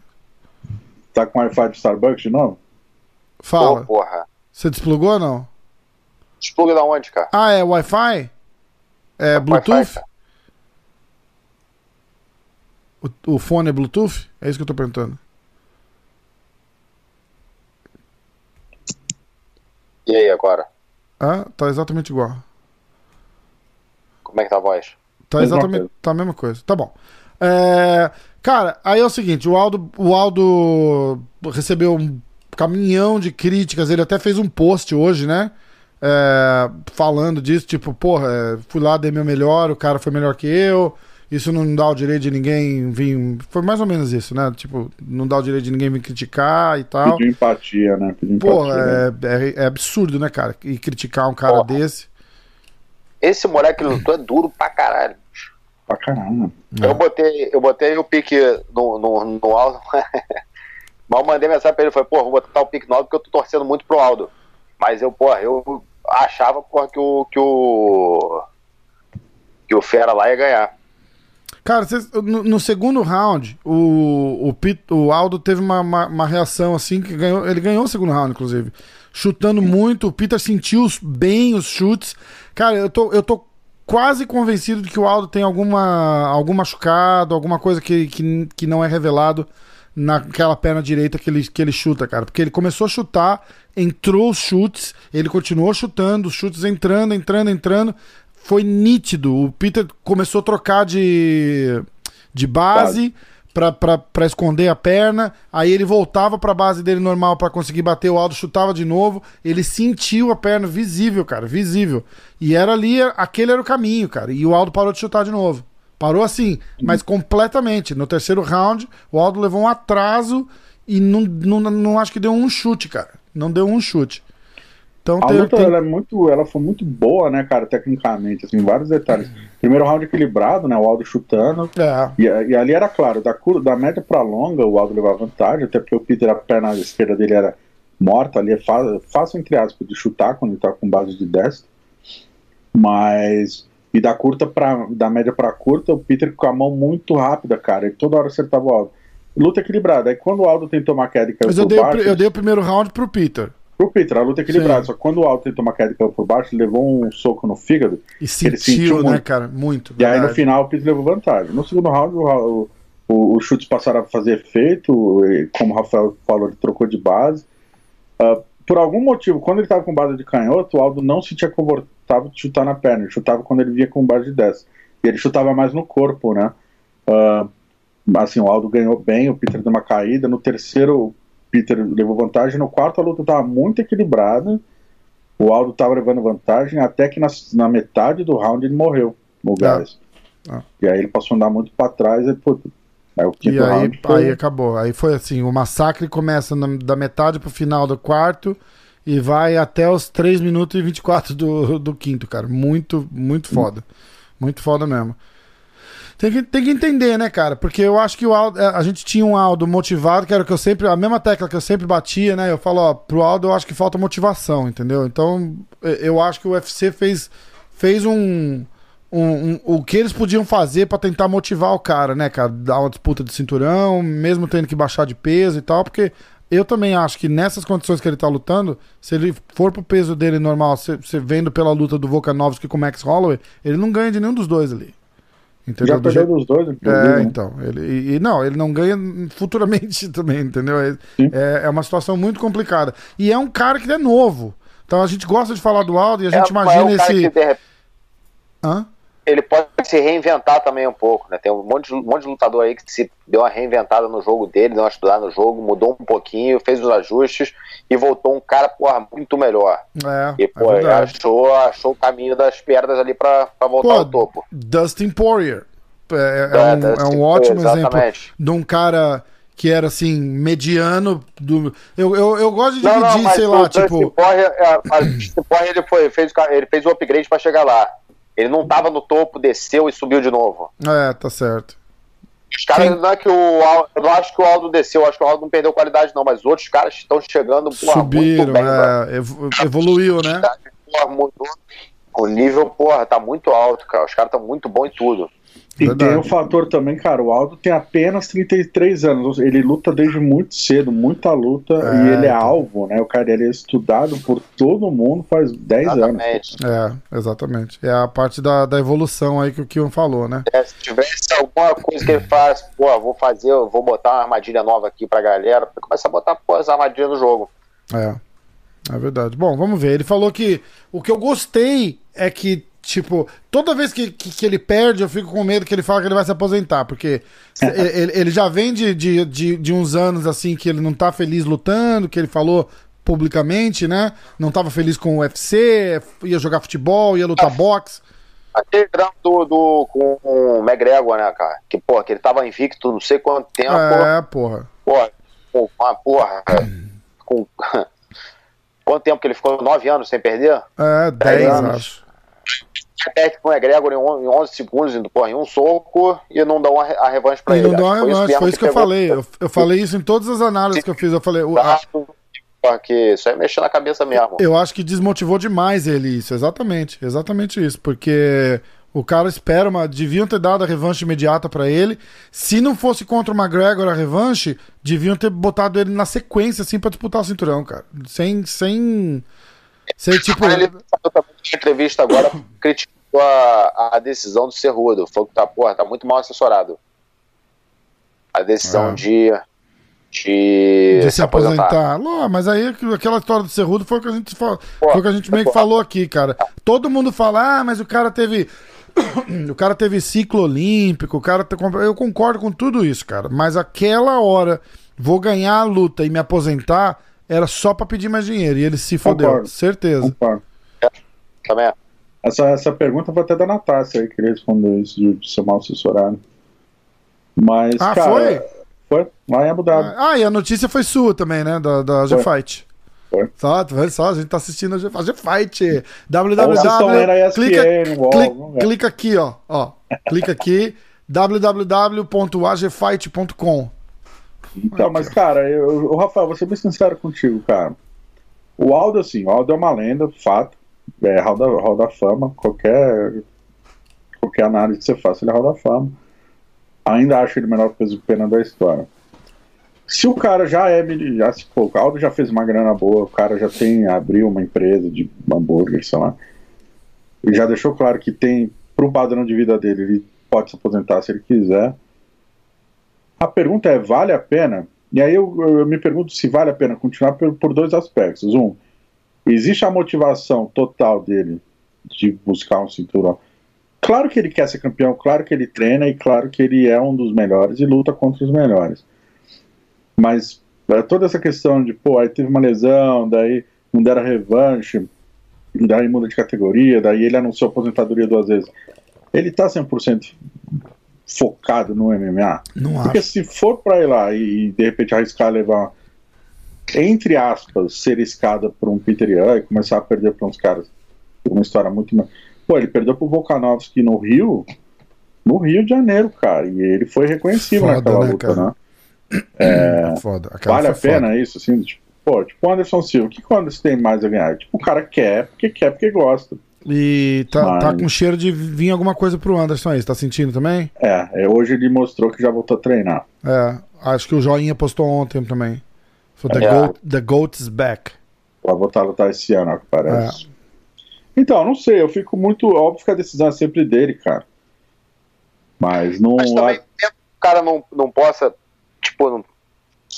Tá com Wi-Fi de Starbucks de novo? Fala. Pô, porra. Você desplugou ou não? Despluga da onde, cara? Ah, é Wi-Fi? É Bluetooth? O, o fone é Bluetooth? É isso que eu tô perguntando. E aí, agora? Ah, tá exatamente igual. Como é que tá a voz? Tá exatamente tá a mesma coisa. Tá bom. É, cara, aí é o seguinte, o Aldo, o Aldo recebeu um caminhão de críticas, ele até fez um post hoje, né? É, falando disso, tipo, porra, é, fui lá, dei meu melhor, o cara foi melhor que eu, isso não dá o direito de ninguém vir... Foi mais ou menos isso, né? Tipo, não dá o direito de ninguém vir criticar e tal. Pedir empatia, né? Pedir empatia, porra, né? É, é, é absurdo, né, cara? E criticar um cara porra. desse... Esse moleque que lutou é duro pra caralho. Pra caralho. É. Eu botei, eu botei o pique no, no, no Aldo, mas eu mandei mensagem pra ele, falei, porra, vou botar o pique no Aldo porque eu tô torcendo muito pro Aldo. Mas eu, porra, eu achava, porra, que o, que o que o Fera lá ia ganhar. Cara, cês, no, no segundo round, o, o, Pit, o Aldo teve uma, uma, uma reação assim, que ganhou, ele ganhou o segundo round, inclusive. Chutando Sim. muito, o Peter sentiu os, bem os chutes. Cara, eu tô, eu tô quase convencido de que o Aldo tem alguma, algum machucado, alguma coisa que, que, que não é revelado naquela perna direita que ele, que ele chuta, cara. Porque ele começou a chutar, entrou os chutes, ele continuou chutando, os chutes entrando, entrando, entrando. Foi nítido. O Peter começou a trocar de, de base pra, pra, pra esconder a perna. Aí ele voltava pra base dele normal pra conseguir bater o Aldo, chutava de novo. Ele sentiu a perna visível, cara, visível. E era ali, aquele era o caminho, cara. E o Aldo parou de chutar de novo. Parou assim, mas completamente. No terceiro round, o Aldo levou um atraso e não, não, não acho que deu um chute, cara. Não deu um chute. Então, a tem, luta tem... Ela, é muito, ela foi muito boa, né, cara, tecnicamente, assim, vários detalhes. Primeiro round equilibrado, né, o Aldo chutando. É. E, e ali era claro, da, curva, da média pra longa o Aldo levava vantagem, até porque o Peter, a perna esquerda dele era morta ali, é fácil, fácil entre aspas, de chutar quando ele tá com base de destro. Mas... E da curta pra, da média pra curta, o Peter com a mão muito rápida, cara. Ele toda hora acertava o Aldo. Luta equilibrada. Aí quando o Aldo tentou uma queda e caiu Mas por eu dei baixo... Mas eu dei o primeiro round pro Peter. Pro Peter, a luta equilibrada. Sim. Só que quando o Aldo tentou uma queda e caiu por baixo, ele levou um soco no fígado. E sentiu, ele sentiu muito, né, cara? Muito. E verdade. Aí no final o Peter levou vantagem. No segundo round, o, o, os chutes passaram a fazer efeito. Como o Rafael falou, ele trocou de base. Uh, por algum motivo, quando ele tava com base de canhoto, o Aldo não se tinha confortável tava de chutar na perna, ele chutava quando ele via com base de dez, e ele chutava mais no corpo, né, uh, assim, o Aldo ganhou bem, o Peter deu uma caída, no terceiro o Peter levou vantagem, no quarto a luta estava muito equilibrada, o Aldo estava levando vantagem, até que na, na metade do round ele morreu, no gás, ah. Ah. e aí ele passou a andar muito para trás, e pô, aí o quinto e aí, round foi... aí acabou, aí foi assim, o massacre começa na, da metade pro final do quarto, e vai até os três minutos e vinte e quatro do, do quinto, cara. Muito, muito foda. Muito foda mesmo. Tem que, tem que entender, né, cara? Porque eu acho que o Aldo, a gente tinha um Aldo motivado, que era o que eu sempre... A mesma tecla que eu sempre batia, né? Eu falo, ó, pro Aldo eu acho que falta motivação, entendeu? Então, eu acho que o U F C fez, fez um... um, um, o que eles podiam fazer pra tentar motivar o cara, né, cara? Dar uma disputa de cinturão, mesmo tendo que baixar de peso e tal, porque eu também acho que nessas condições que ele tá lutando, se ele for pro peso dele normal, você vendo pela luta do Volkanovski com o Max Holloway, ele não ganha de nenhum dos dois ali. Entendeu? Já perdeu dos dois. É, né? Então. Ele, e, e não, ele não ganha futuramente também, entendeu? É, é uma situação muito complicada. E é um cara que é novo. Então a gente gosta de falar do Aldo e a gente é, imagina é um cara esse... Que de... Hã? Ele pode se reinventar também um pouco, né? Tem um monte, de, um monte de lutador aí que se deu uma reinventada no jogo dele, deu uma estudada no jogo, mudou um pouquinho, fez os ajustes e voltou um cara, porra, muito melhor. É, e, pô, é achou, achou o caminho das pedras ali pra, pra voltar pô, ao topo. Dustin Poirier. É, é, é, um, Dustin é um ótimo Poirier, exemplo de um cara que era, assim, mediano. Do... Eu, eu, eu gosto de dividir, não, não, sei lá, tipo... Poirier, é, mas Dustin Poirier, ele, foi, fez, ele fez o upgrade pra chegar lá. Ele não tava no topo, desceu e subiu de novo. É, tá certo. Os caras, Sim. não é que o Aldo, eu não acho que o Aldo desceu, acho que o Aldo não perdeu qualidade não, mas os outros caras estão chegando... Porra, subiram, muito bem, é, evo evoluiu, né? Porra, mudou. O nível, porra, tá muito alto, cara. Os caras estão muito bons em tudo. E Verdade. Tem o um fator também, cara, o Aldo tem apenas trinta e três anos, ele luta desde muito cedo, muita luta, é, e ele é alvo, né, o cara ele é estudado por todo mundo faz dez anos. É, exatamente, é a parte da, da evolução aí que o Kion falou, né. É, se tivesse alguma coisa que ele faz, pô, vou fazer, vou botar uma armadilha nova aqui pra galera, começa a botar pô, as armadilhas no jogo. É, é verdade. Bom, vamos ver, ele falou que o que eu gostei é que tipo, toda vez que, que, que ele perde, eu fico com medo que ele fala que ele vai se aposentar, porque ele, ele já vem de, de, de, de uns anos, assim, que ele não tá feliz lutando, que ele falou publicamente, né? Não tava feliz com o U F C, ia jogar futebol, ia lutar boxe. Aquele drama do, do, com o McGregor, né, cara? Que, porra, que ele tava invicto não sei quanto tempo. É, porra. Porra, porra, porra com... Quanto tempo que ele ficou? Nove anos sem perder? É, dez anos. Acho. Perde com o McGregor em onze segundos, indo porra, em um soco, e não dá uma, a revanche pra e ele. Não dá uma revanche, foi, foi isso que, que eu falei. Eu, eu falei isso em todas as análises que eu fiz. Eu falei. Eu acho que isso aí mexeu na cabeça mesmo. Eu acho que desmotivou demais ele isso, exatamente. Exatamente isso, porque o cara espera uma. Deviam ter dado a revanche imediata pra ele. Se não fosse contra o McGregor a revanche, deviam ter botado ele na sequência, assim, pra disputar o cinturão, cara. Sem. sem... Sei, tipo... Ele falou entrevista agora, criticou a, a decisão do Cerrudo. Falou que tá, porra, tá muito mal assessorado. A decisão é. de, de. De se aposentar. aposentar. Lô, mas aí aquela história do Cerrudo foi o que a gente, porra, foi que a gente meio que porra. falou aqui, cara. Todo mundo fala, ah, mas o cara teve. O cara teve ciclo olímpico, o cara. Te... Eu concordo com tudo isso, cara. Mas aquela hora, vou ganhar a luta e me aposentar. Era só pra pedir mais dinheiro. E ele se fodeu, concordo, certeza. Concordo. É. Essa, essa pergunta foi até da Natácia aí, queria responder isso de ser mal assessorado. Mas, ah, cara, foi? Foi? Lá em Abu Dhabi. Ah, e a notícia foi sua também, né? Da, da G-Fight. Foi. Só, só, a gente tá assistindo a G-Fight. www. Clica, clica, clica aqui, ó. ó clica aqui. www ponto a g fight ponto com. Então, mas cara, eu, eu, Rafael, vou ser bem sincero contigo, cara. O Aldo, assim, o Aldo é uma lenda, fato. É Hall da, Hall da Fama. Qualquer, qualquer análise que você faça, ele é Hall da Fama. Ainda acho ele o melhor peso-pena da história. Se o cara já é, já se pô, o Aldo já fez uma grana boa, o cara já tem, abriu uma empresa de hambúrguer, sei lá. Ele já deixou claro que tem, pro padrão de vida dele, ele pode se aposentar se ele quiser. A pergunta é, vale a pena? E aí eu, eu me pergunto se vale a pena continuar por, por dois aspectos. Um, existe a motivação total dele de buscar um cinturão. Claro que ele quer ser campeão, claro que ele treina e claro que ele é um dos melhores e luta contra os melhores. Mas toda essa questão de, pô, aí teve uma lesão, daí não deram revanche, daí muda de categoria, daí ele anunciou aposentadoria duas vezes. Ele tá cem por cento... focado no M M A. Não Porque acho. Se for pra ir lá e, e de repente arriscar levar, entre aspas, ser escada por um Petr Yan e começar a perder pra uns caras, uma história muito... Pô, ele perdeu pro Volkanovski no Rio, no Rio de Janeiro, cara, e ele foi reconhecido naquela né, luta, cara? né? É, foda. Vale a pena foda. isso, assim? Tipo, pô, tipo o Anderson Silva, o que o Anderson tem mais a ganhar? Tipo, o cara quer, porque quer, porque gosta. E tá, mas... tá com cheiro de vir alguma coisa pro Anderson aí, você tá sentindo também? É, hoje ele mostrou que já voltou a treinar. É, acho que o Joinha postou ontem também. So the, é. goat, the Goat is back. Vai voltar a lutar esse ano, parece. É. Então, não sei, eu fico muito... Óbvio que a decisão é sempre dele, cara. Mas não... Mas também, há... o cara não, não possa... Tipo, não,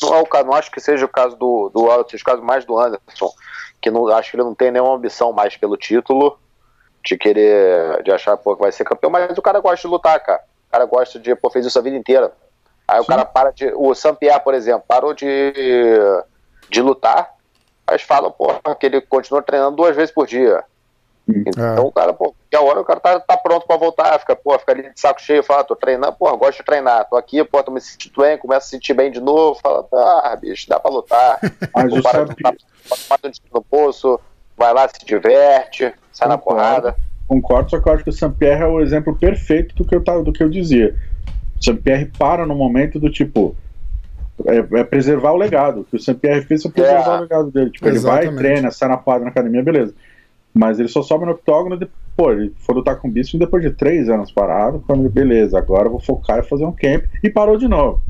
não, é o caso, não acho que seja o caso do... do seja o caso mais do Anderson. Que não, acho que ele não tem nenhuma ambição mais pelo título... de querer, de achar, pô, que vai ser campeão, mas o cara gosta de lutar, cara, o cara gosta de, pô, fez isso a vida inteira, aí Sim. o cara para de, o St-Pierre, por exemplo, parou de de lutar, mas fala, pô, que ele continua treinando duas vezes por dia, então é. o cara, pô, que a hora o cara tá, tá pronto pra voltar, fica, pô, fica ali de saco cheio, fala, tô treinando, pô, gosto de treinar, tô aqui, pô, tô me sentindo bem, começa a sentir bem de novo, fala, ah, bicho, dá pra lutar, vou parar de lutar, faz um tiro no poço, vai lá, se diverte, sai na porrada. Concordo, só que eu acho que o St-Pierre é o exemplo perfeito do que eu, tava, do que eu dizia. O St-Pierre para no momento do tipo... É, é preservar o legado. O que o St-Pierre fez é preservar é. o legado dele. Tipo, ele vai, treina, sai na porrada na academia, beleza. Mas ele só sobe no octógono e pô, ele foi lutar com o Bisping depois de três anos parado, quando ele, beleza, agora eu vou focar e fazer um camp. E parou de novo.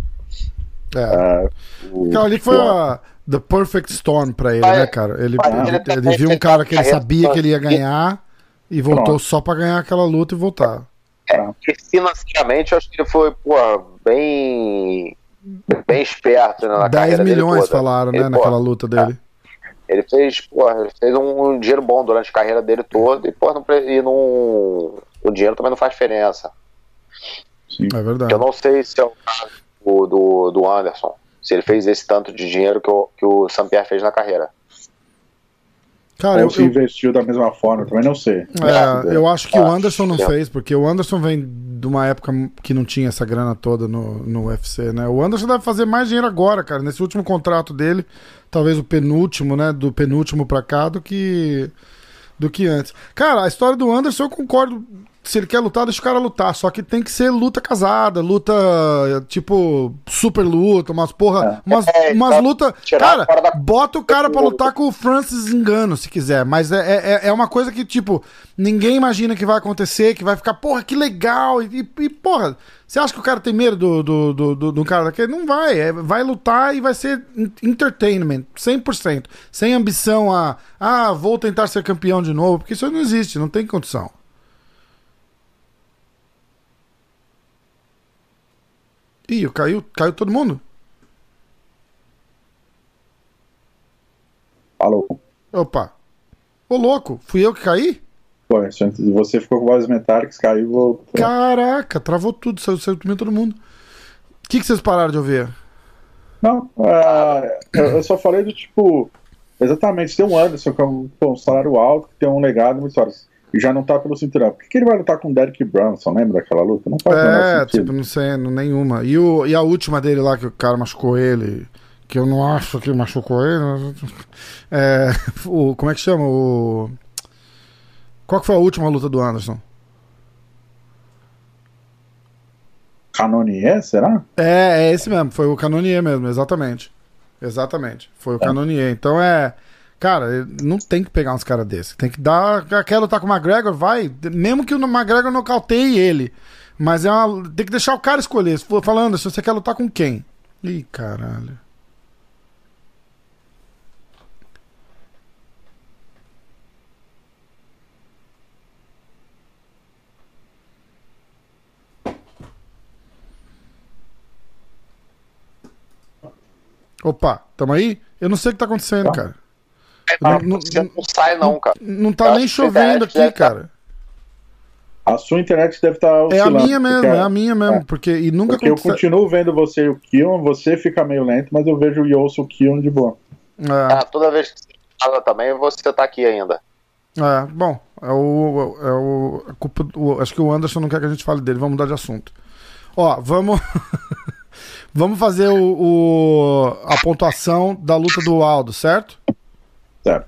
É. Uh, então, ali foi a... The Perfect Storm pra ele, mas, né, cara? Ele, ele, ele, ele, ele viu um cara que ele sabia que ele ia ganhar e voltou pronto. só pra ganhar aquela luta e voltar. É, financeiramente eu acho que ele foi, pô, bem bem esperto, né, na dez milhões dele, falaram, ele, né, pô, naquela luta dele. É. Ele fez, pô, ele fez um, um dinheiro bom durante a carreira dele toda e, pô, não, e não, o dinheiro também não faz diferença. Sim. É verdade. Eu não sei se é o caso do, do, do Anderson. Se ele fez esse tanto de dinheiro que o, que o St-Pierre fez na carreira. Cara, Ou eu, se investiu eu... da mesma forma, também não sei. É, eu acho que ah, o Anderson não é. fez, porque o Anderson vem de uma época que não tinha essa grana toda no, no U F C, né? O Anderson deve fazer mais dinheiro agora, cara, nesse último contrato dele, talvez o penúltimo, né? Do penúltimo pra cá, do que, do que antes. Cara, a história do Anderson eu concordo. Se ele quer lutar, deixa o cara lutar. Só que tem que ser luta casada, luta tipo super luta, umas porra, umas, é, umas luta. Cara, bota o cara pra lutar com o Francis Ngannou, se quiser. Mas é, é, é uma coisa que, tipo, ninguém imagina que vai acontecer, que vai ficar, porra, que legal. E, e porra, você acha que o cara tem medo do, do, do, do, do cara daquele? Não vai. É, vai lutar e vai ser entertainment, cem por cento. Sem ambição a, ah, vou tentar ser campeão de novo, porque isso não existe, não tem condição. Ih, caiu, caiu todo mundo? Alô? Opa. Ô, louco, fui eu que caí? Pô, você ficou com voz metálica, caiu... Vou... Caraca, travou tudo, saiu, saiu todo mundo. O que, que vocês pararam de ouvir? Não, é, eu só falei do tipo... Exatamente, tem um Anderson que é um, um salário alto, que tem um legado, muitas horas. E já não tá pelo cinturão. Por que, que ele vai lutar com o Derek Brunson? Lembra daquela luta? Não faz É, tipo, não sei, nenhuma. E, o, e a última dele lá, que o cara machucou ele, que eu não acho que machucou ele. É, o, como é que chama? O, qual que foi a última luta do Anderson? Cannonier, será? É, é esse mesmo. Foi o Cannonier mesmo, exatamente. Exatamente. Foi o é. Cannonier. Então é... Cara, não tem que pegar uns caras desses. Tem que dar... Quer lutar com o McGregor? Vai. Mesmo que o McGregor nocauteie ele. Mas é uma... Tem que deixar o cara escolher. Falando, se você quer lutar com quem? Ih, caralho. Opa, tamo aí? Eu não sei o que tá acontecendo, cara. Não, não, não, não sai não, cara. Não tá nem chovendo aqui, cara. A sua internet deve estar oscilando. É a minha mesmo, é a minha mesmo, porque e nunca porque eu continuo vendo você e o Kion, você fica meio lento, mas eu vejo e ouço o Kion de boa. É. Ah, toda vez que você fala também, você tá aqui ainda. É, bom, é o, é o, a culpa, o acho que o Anderson não quer que a gente fale dele, vamos mudar de assunto. Ó, vamos vamos fazer o, o a pontuação da luta do Aldo, certo? Certo.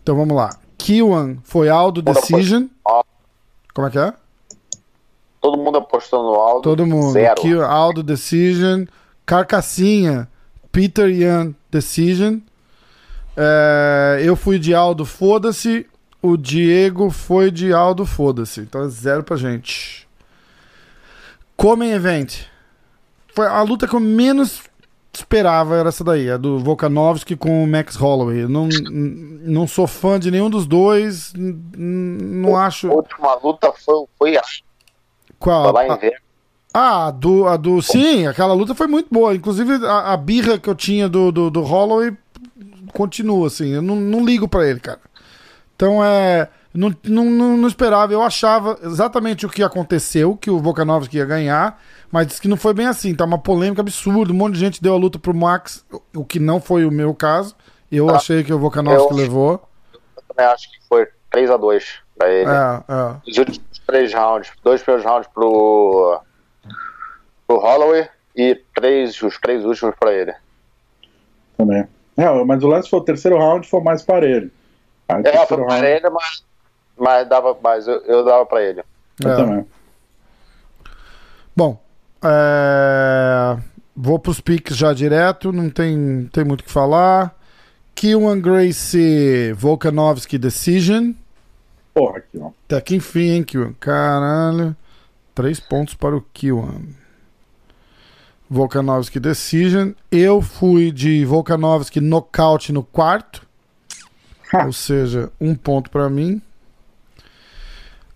Então vamos lá. Kiwan foi Aldo Decision. Como é que é? Todo mundo apostou no Aldo. Todo mundo. Zero. Kiwan, Aldo Decision. Carcassinha, Petr Yan Decision. É, eu fui de Aldo, foda-se. O Diego foi de Aldo, foda-se. Então é zero pra gente. Comem event. Foi a luta que eu menos esperava, era essa daí. A do Volkanovski com o Max Holloway. Eu não, não sou fã de nenhum dos dois. Não a acho... A última luta foi, foi a... Qual? Foi lá em Venum. Ah, a do, a do... Sim, aquela luta foi muito boa. Inclusive, a, a birra que eu tinha do, do, do Holloway continua, assim. Eu não, não ligo pra ele, cara. Então, é... Não, não, não esperava. Eu achava exatamente o que aconteceu, que o Volkanovski ia ganhar, mas disse que não foi bem assim. Tá uma polêmica absurda. Um monte de gente deu a luta pro Max, o que não foi o meu caso. Eu ah, achei que o Volkanovski eu, levou. Eu também acho que foi três a dois pra ele. É, é. Os últimos três rounds. Dois primeiros rounds pro... pro Holloway e três, os três últimos pra ele. Também. É, mas o lance foi o terceiro round, foi mais parelho. Aí, é, foi parelho, round... mas, mas, dava, mas eu, eu dava pra ele. Eu é. também. Bom, é... vou pros piques já direto, não tem, tem muito o que falar. Kieran Gracie, Volkanovski Decision. Porra, aqui, ó. Até aqui enfim, hein, Kieran. Caralho. Três pontos para o Kieran. Volkanovski Decision. Eu fui de Volkanovski nocaute no quarto. Ha. Ou seja, um ponto pra mim.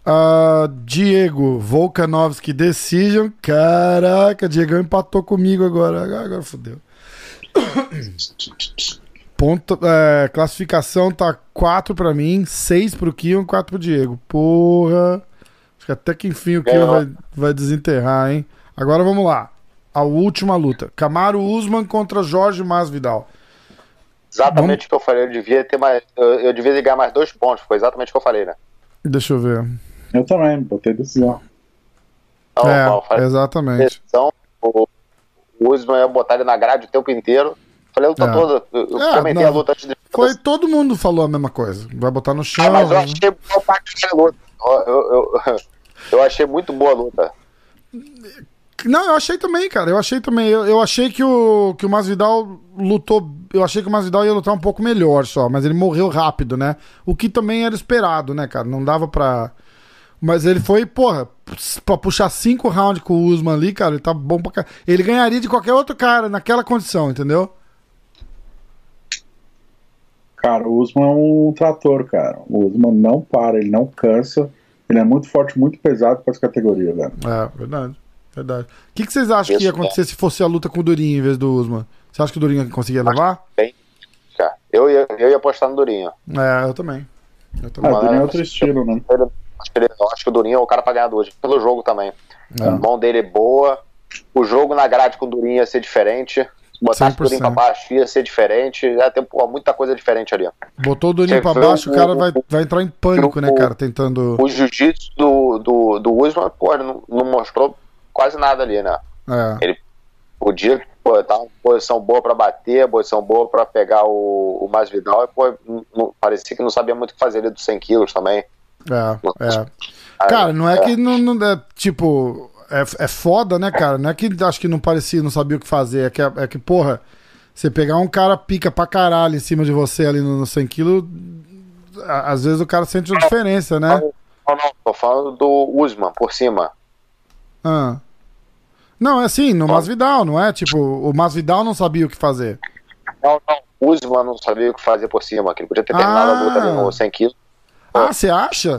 Uh, Diego, Volkanovski Decision. Caraca, Diego empatou comigo agora. Agora fodeu. Ponto, é, classificação tá quatro pra mim, seis pro Kion, quatro pro Diego. Porra. Acho que até que enfim o Kion vai, vai desenterrar, hein? Agora vamos lá. A última luta. Kamaru Usman contra Jorge Masvidal. Exatamente o que eu falei. Eu devia ter mais. Eu, eu devia ligar mais dois pontos. Foi exatamente o que eu falei, né? Deixa eu ver. Eu também, botei decisão. Não, é, não, eu falei, exatamente. Decisão, o, o Usman ia botar ele na grade o tempo inteiro. Falei a luta é. toda. Eu é, comentei não, a luta antes de. Foi, todo mundo falou a mesma coisa. Vai botar no chão. Ah, mas eu achei boa parte da luta. Eu, eu, eu, eu achei muito boa a luta. Não, eu achei também, cara. Eu achei também. Eu, eu achei que o, que o Masvidal lutou. Eu achei que o Masvidal ia lutar um pouco melhor só, mas ele morreu rápido, né? O que também era esperado, né, cara? Não dava pra. Mas ele foi, porra, pra puxar cinco rounds com o Usman ali, cara, ele tá bom pra caralho. Ele ganharia de qualquer outro cara naquela condição, entendeu? Cara, o Usman é um trator, cara. O Usman não para, ele não cansa. Ele é muito forte, muito pesado pra essa categoria, velho. É, verdade. Verdade. O que, que vocês acham Isso que ia acontecer é. se fosse a luta com o Durinho em vez do Usman? Você acha que o Durinho conseguia levar? Eu ia, eu ia apostar no Durinho. É, eu também. Eu também. Ah, o Durinho é outro estilo, né? Eu acho que o Durinho é o cara pra ganhar hoje, pelo jogo também. É. A mão dele é boa. O jogo na grade com o Durinho ia ser diferente. Botar o Durinho pra baixo ia ser diferente. Ia ter pô, muita coisa diferente ali. Botou o Durinho pra baixo, o, o cara vai, vai entrar em pânico, o, né, cara? Tentando. O jiu-jitsu do, do, do Usman, pô, ele não, não mostrou quase nada ali, né? É. Ele podia, pô, tá uma posição boa pra bater, posição boa pra pegar o, o Masvidal, e pô, não, parecia que não sabia muito o que fazer ali dos cem quilos também. É, é. Aí, cara, não é, é. que não, não é, tipo, é, é foda, né, cara? Não é que acho que não parecia, não sabia o que fazer, é que, é que porra, você pegar um cara pica pra caralho em cima de você ali no, no cem quilos, às vezes o cara sente uma diferença, né? Não, não, tô falando do Usman, por cima. Ah. Não, é assim, no Masvidal, não é? Tipo, o Masvidal não sabia o que fazer. Não, não, o Usman não sabia o que fazer por cima, que ele podia ter terminado ah. a luta ali no cem quilos. Ah, você acha?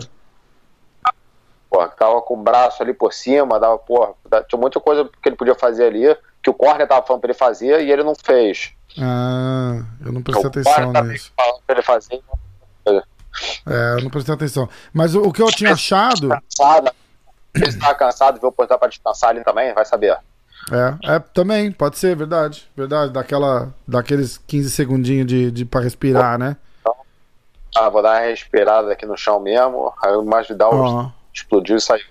Porra, tava com o braço ali por cima, dava, porra, tinha muita coisa que ele podia fazer ali, que o Corner tava falando pra ele fazer e ele não fez. Ah, eu não prestei então, atenção nisso. O Corner tava falando pra ele fazer e não fez. É, eu não prestei atenção. Mas o, o que eu tinha achado... Ele estava cansado, veio postar pra descansar ali também, vai saber. É, é, também, pode ser, verdade. Verdade, daquela, daqueles quinze segundinhos de, de, pra respirar, né? Ah, vou dar uma respirada aqui no chão mesmo, aí o Masvidal uhum. explodiu e saiu.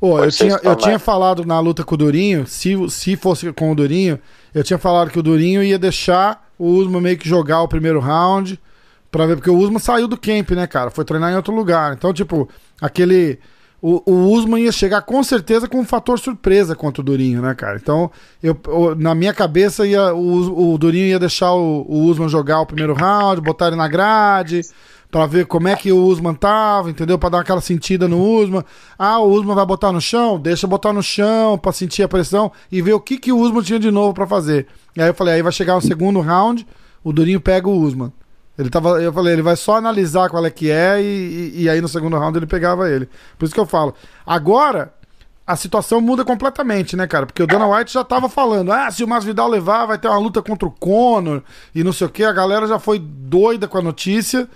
Oh, eu tinha, eu tinha falado na luta com o Durinho, se, se fosse com o Durinho, eu tinha falado que o Durinho ia deixar o Usman meio que jogar o primeiro round, pra ver, porque o Usman saiu do camp, né, cara? Foi treinar em outro lugar, então, tipo, aquele... O, o Usman ia chegar com certeza com um fator surpresa contra o Durinho, né, cara? Então, eu, eu, na minha cabeça, ia, o, o Durinho ia deixar o, o Usman jogar o primeiro round, botar ele na grade, pra ver como é que o Usman tava, entendeu? Pra dar aquela sentida no Usman. Ah, o Usman vai botar no chão? Deixa botar no chão pra sentir a pressão e ver o que, que o Usman tinha de novo pra fazer. E aí eu falei, aí vai chegar o segundo round, o Durinho pega o Usman. Ele tava, eu falei, ele vai só analisar qual é que é e, e, e aí no segundo round ele pegava ele. Por isso que eu falo. Agora, a situação muda completamente, né, cara? Porque o Dana White já tava falando, ah, se o Masvidal levar, vai ter uma luta contra o Conor e não sei o quê. A galera já foi doida com a notícia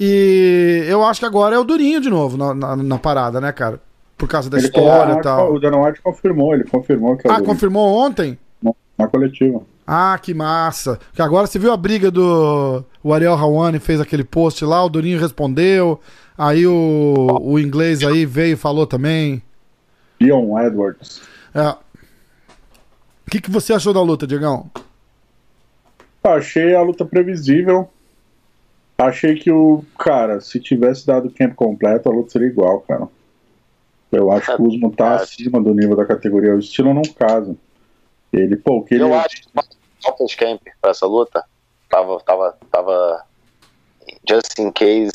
e eu acho que agora é o Durinho de novo na, na, na parada, né, cara? Por causa da ele história e tal. O Dana White confirmou, ele confirmou que é o Ah, Durinho. Confirmou ontem? Na coletiva. Ah, que massa. Porque agora você viu a briga do... O Ariel Hawani fez aquele post lá, o Durinho respondeu, aí o, o inglês aí veio e falou também. Leon Edwards. É. O que, que você achou da luta, Diegão? Achei a luta previsível. Achei que o... Cara, se tivesse dado o camp completo, a luta seria igual, cara. Eu acho é, que o Usman tá é. acima do nível da categoria. O estilo não casa. Ele, pô, que Eu ele... acho que o Basecamp pra essa luta tava, tava, tava just in case.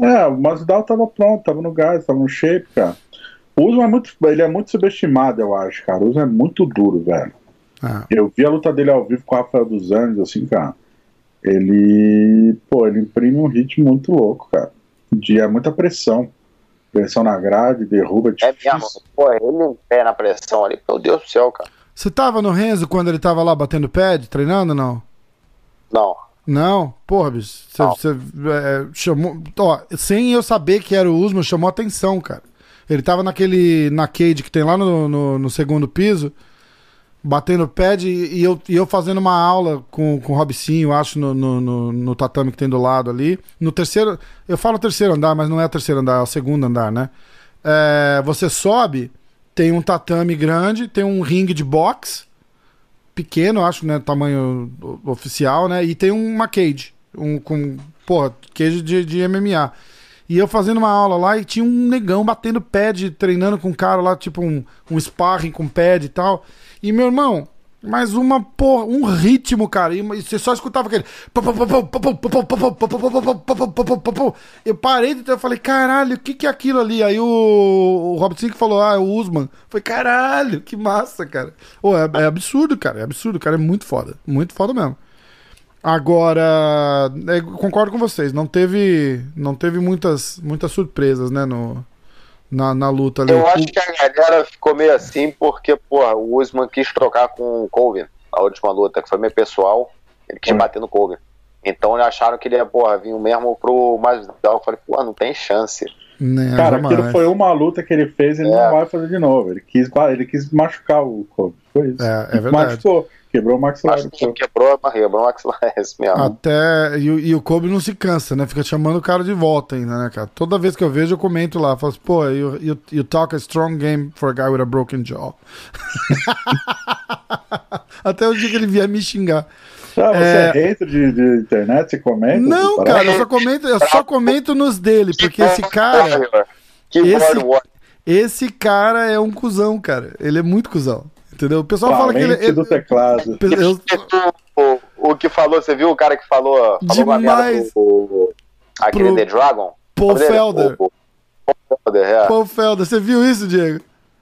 É, o Masvidal tava pronto, tava no gás, tava no shape, cara. O Usman é muito, ele é muito subestimado, eu acho, cara. O Usman é muito duro, velho. Ah. Eu vi a luta dele ao vivo com o Rafael dos Anjos, assim, cara. Ele, pô, ele imprime um ritmo muito louco, cara. De, é muita pressão. Pressão na grade, derruba, é difícil. Pô, ele pé na pressão ali, meu Deus do céu, cara. Você tava no Renzo quando ele tava lá batendo pad, treinando ou não? Não. Não? Porra, bicho. Você é, chamou... Ó, sem eu saber que era o Usman, chamou atenção, cara. Ele tava naquele... Na cage que tem lá no, no, no segundo piso, batendo pad e, e, eu, e eu fazendo uma aula com, com o Robicinho, acho, no, no, no, no tatame que tem do lado ali. No terceiro... Eu falo terceiro andar, mas não é o terceiro andar, é o segundo andar, né? É, você sobe... Tem um tatame grande, tem um ringue de boxe, pequeno, acho, né, tamanho oficial, né, e tem uma cage, um, com, porra, cage de, de M M A. E eu fazendo uma aula lá e tinha um negão batendo pad, treinando com um cara lá, tipo um, um sparring com pad e tal. E, meu irmão, mais uma, porra, um ritmo, cara, e você só escutava aquele... Eu parei, eu falei, caralho, o que que é aquilo ali? Aí o, o Robertson que falou, ah, é o Usman. Foi, caralho, que massa, cara. Oh, é, é absurdo, cara, é absurdo, cara, é muito foda, muito foda mesmo. Agora, é, concordo com vocês, não teve, não teve muitas, muitas surpresas, né, no... Na, na luta ali. Eu acho que a galera ficou meio assim porque, porra, o Usman quis trocar com o Colvin a última luta, que foi meio pessoal. Ele quis hum. bater no Colvin. Então eles acharam que ele ia, porra, vir mesmo pro Masvidal. Eu falei, porra, não tem chance. Não, cara, aquilo mais. Foi uma luta que ele fez e ele é. não vai fazer de novo. Ele quis, ele quis machucar o Colvin. Foi isso. É, é verdade. Machucou. Quebrou o maxilar. Quebrou, quebrou o maxilar, é isso mesmo. Até, e, e o Kobe não se cansa, né? Fica chamando o cara de volta ainda, né, cara? Toda vez que eu vejo, eu comento lá. Falo assim, pô, you, you, you talk a strong game for a guy with a broken jaw. Até o dia que ele vier me xingar. Ah, você é, é hater de, de internet? Você comenta? Não, cara, parece? eu só comento eu só comento nos dele, porque esse cara... Que esse, esse cara é um cuzão, cara. Ele é muito cuzão. Entendeu? O pessoal fala que ele... ele do teclado. Eu... O, o que falou, você viu o cara que falou... Falou uma merda pro, pro, aquele pro The Dragon? Paul Felder. Paul Felder, é. Paul Felder, você viu isso, Diego?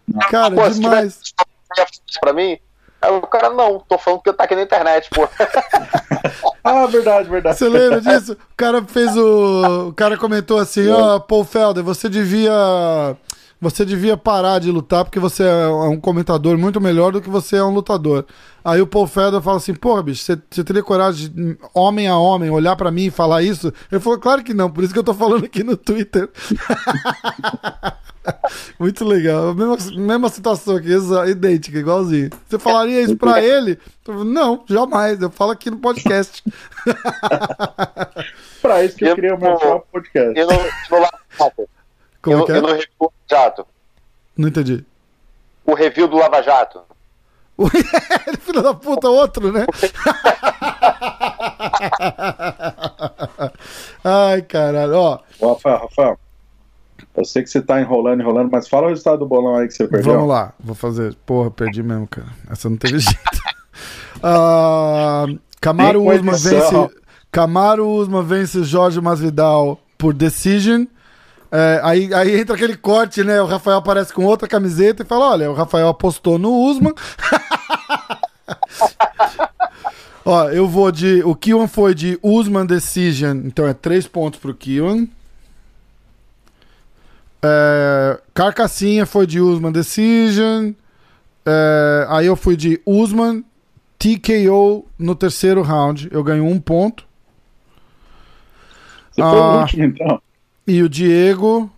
Não. Cara, pô, demais. Isso pra mim, o cara não, tô falando que eu tá aqui na internet, pô. Ah, verdade, verdade. Você lembra disso? O cara fez o... O cara comentou assim, ó, oh, Paul Felder, você devia... Você devia parar de lutar porque você é um comentador muito melhor do que você é um lutador. Aí o Paul Felder fala assim, porra, bicho, você teria coragem de, homem a homem, olhar pra mim e falar isso? Ele falou, claro que não, por isso que eu tô falando aqui no Twitter. Muito legal. Mesma, mesma situação aqui, idêntica, igualzinho. Você falaria isso pra ele? Não, jamais. Eu falo aqui no podcast. Pra isso que eu, eu queria meu próprio podcast. Eu não, eu não... Como eu, é? eu não review do Lava Jato. Não entendi. O review do Lava Jato. Filho da puta, outro, né? Ai, caralho. Ó. Ô, Rafael, Rafael, eu sei que você tá enrolando, enrolando, mas fala o resultado do bolão aí que você perdeu. Vamos lá, vou fazer. Porra, perdi mesmo, cara. Essa não teve jeito. uh, Kamaru Usman vence... Kamaru Usman vence Jorge Masvidal por decision. É, aí, aí entra aquele corte, né? O Rafael aparece com outra camiseta e fala: olha, o Rafael apostou no Usman. Ó, eu vou de... O Kiwan foi de Usman decision, então é três pontos pro Kiwan. É, Carcassinha foi de Usman decision. É, aí eu fui de Usman T K O no terceiro round. Eu ganho um ponto. Você ah, foi o último, então. E o Diego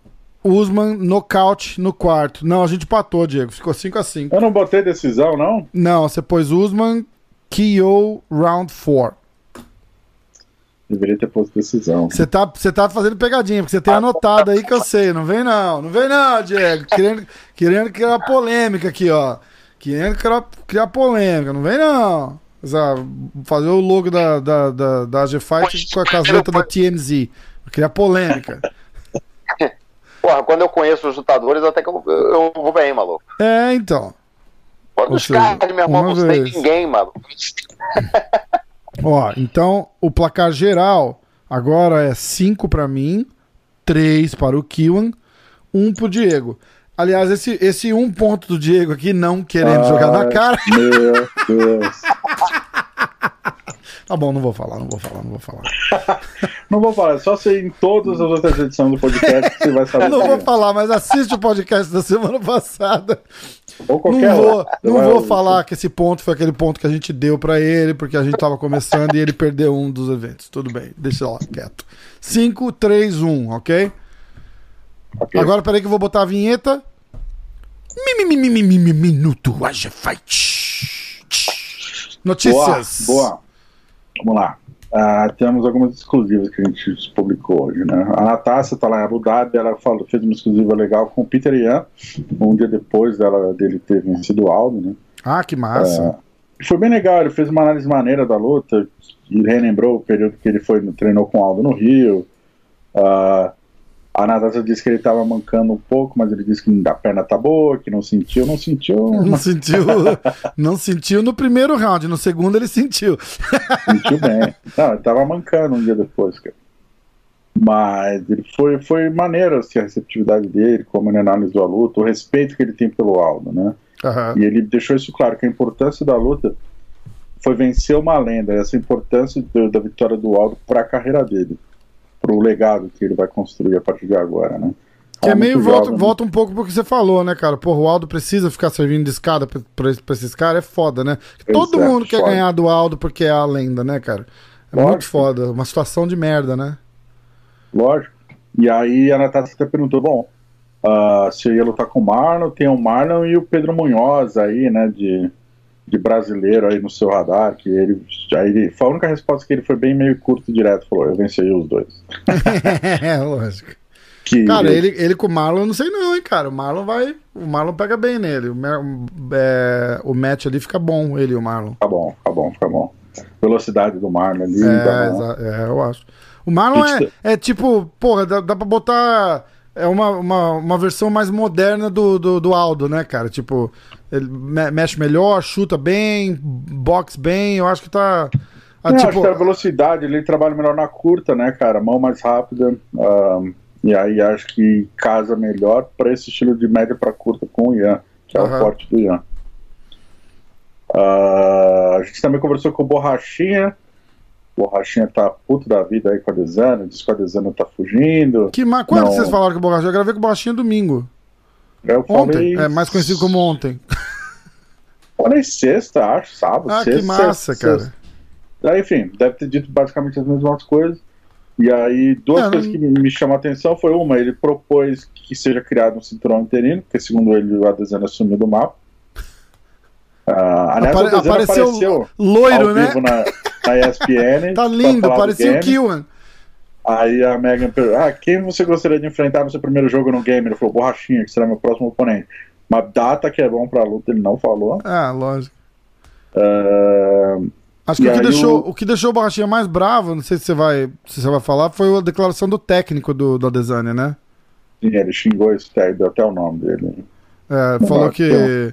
Usman nocaute no quarto. Não, a gente empatou, Diego. Ficou cinco a cinco. Eu não botei decisão, não? Não, você pôs Usman K O round quatro. Deveria ter posto decisão. Você tá, tá fazendo pegadinha, porque você tem anotado aí que eu sei. Não vem não, não vem não, Diego. Querendo, querendo criar polêmica aqui, ó. Querendo criar, criar polêmica. Não vem não. Fazer o logo da, da, da, da A G Fight com a caseta da T M Z. Criar polêmica. Porra, quando eu conheço os lutadores, até que eu, eu vou bem, maluco. É, então. Quando os caras, meu irmão, não tem ninguém, maluco. Ó, então, o placar geral agora é cinco para mim, três para o Kiwan, um pro Diego. Aliás, esse, esse um ponto do Diego aqui, não querendo Ai, jogar na cara. Meu Deus. Tá bom, não vou falar, não vou falar, não vou falar. Não vou falar, só sei em todas as outras edições do podcast que você vai saber. Não vou falar, mas assiste o podcast da semana passada. Ou qualquer não vou, não vou falar que esse ponto foi aquele ponto que a gente deu pra ele, porque a gente tava começando e ele perdeu um dos eventos. Tudo bem, deixa lá quieto. cinco, três, um, ok? Ok. Agora peraí que eu vou botar a vinheta. Minuto Aja Fight. Notícias. Boa, boa. Vamos lá. Uh, temos algumas exclusivas que a gente publicou hoje, né? A Natácia está lá em Abu Dhabi, ela falou, fez uma exclusiva legal com o Petr Yan, um dia depois dela, dele ter vencido o Aldo, né? Ah, que massa! Uh, foi bem legal, ele fez uma análise maneira da luta, e relembrou o período que ele foi, treinou com o Aldo no Rio. Uh, a Natácia disse que ele estava mancando um pouco, mas ele disse que a perna tá boa, que não sentiu, não sentiu... Não sentiu, não sentiu no primeiro round, no segundo ele sentiu. Sentiu bem. Não, ele tava mancando um dia depois, cara. Mas ele foi, foi maneiro, assim, a receptividade dele, como ele analisou a luta, o respeito que ele tem pelo Aldo, né? Uhum. E ele deixou isso claro, que a importância da luta foi vencer uma lenda, essa importância do, da vitória do Aldo para a carreira dele, pro legado que ele vai construir a partir de agora, né? Que é meio volta, jovem, volta um pouco pro que você falou, né, cara? Porra, o Aldo precisa ficar servindo de escada pra, pra, pra esses caras, é foda, né? Todo Exato, mundo quer foda. ganhar do Aldo porque é a lenda, né, cara? É Lógico. muito foda, uma situação de merda, né? Lógico. E aí a Natália até perguntou, bom, uh, se eu ia lutar com o Marlon, tem o Marlon e o Pedro Munhoz aí, né, de, de brasileiro aí no seu radar, que ele, aí ele... Foi a única resposta que ele foi bem meio curto e direto, falou, eu venci os dois. É, lógico. Que... Cara, ele, ele com o Marlon, não sei não, hein, cara. O Marlon vai... O Marlon pega bem nele. O, é, o match ali fica bom, ele e o Marlon. Tá bom, tá bom, fica bom. Velocidade do Marlon ali. É, tá bom. é eu acho. O Marlon é, é tipo... Porra, dá, dá pra botar... É uma, uma, uma versão mais moderna do, do, do Aldo, né, cara? Tipo, ele me, mexe melhor, chuta bem, boxe bem. Eu acho que tá... A, é, tipo... acho que a velocidade, ele trabalha melhor na curta, né, cara? Mão mais rápida... Um... E aí acho que casa melhor para esse estilo de média para curta com o Ian, que é uhum. o forte do Ian. Uh, a gente também conversou com o Borrachinha. O Borrachinha tá puto da vida aí com a Desana, diz que a Desana tá fugindo. Que ma... Quando Não... vocês falaram com o Borrachinha? Eu gravei com o Borrachinha domingo. Eu falei... Ontem, é mais conhecido como ontem. Falei sexta, acho, sábado. Ah, sexta, que massa, sexta, cara. Sexta. Enfim, deve ter dito basicamente as mesmas coisas. E aí, duas não, coisas que me chamam a atenção foi uma, ele propôs que seja criado um cinturão interino, porque segundo ele o Adesanya sumiu do mapa. Uh, aliás, Apare o apareceu, apareceu loiro, ao né? vivo na, na E S P N. Tá lindo, parecia o Kiwan. Aí a Megan perguntou, ah, quem você gostaria de enfrentar no seu primeiro jogo no game? Ele falou, Borrachinha, que será meu próximo oponente. Uma data que é bom pra luta, ele não falou. Ah, lógico. Uh... Acho que o que, deixou, o... o que deixou o Borrachinha mais bravo, não sei se você vai, se você vai falar, foi a declaração do técnico do, do Adesanya, né? Sim, ele xingou esse técnico, deu até o nome dele. É, falou que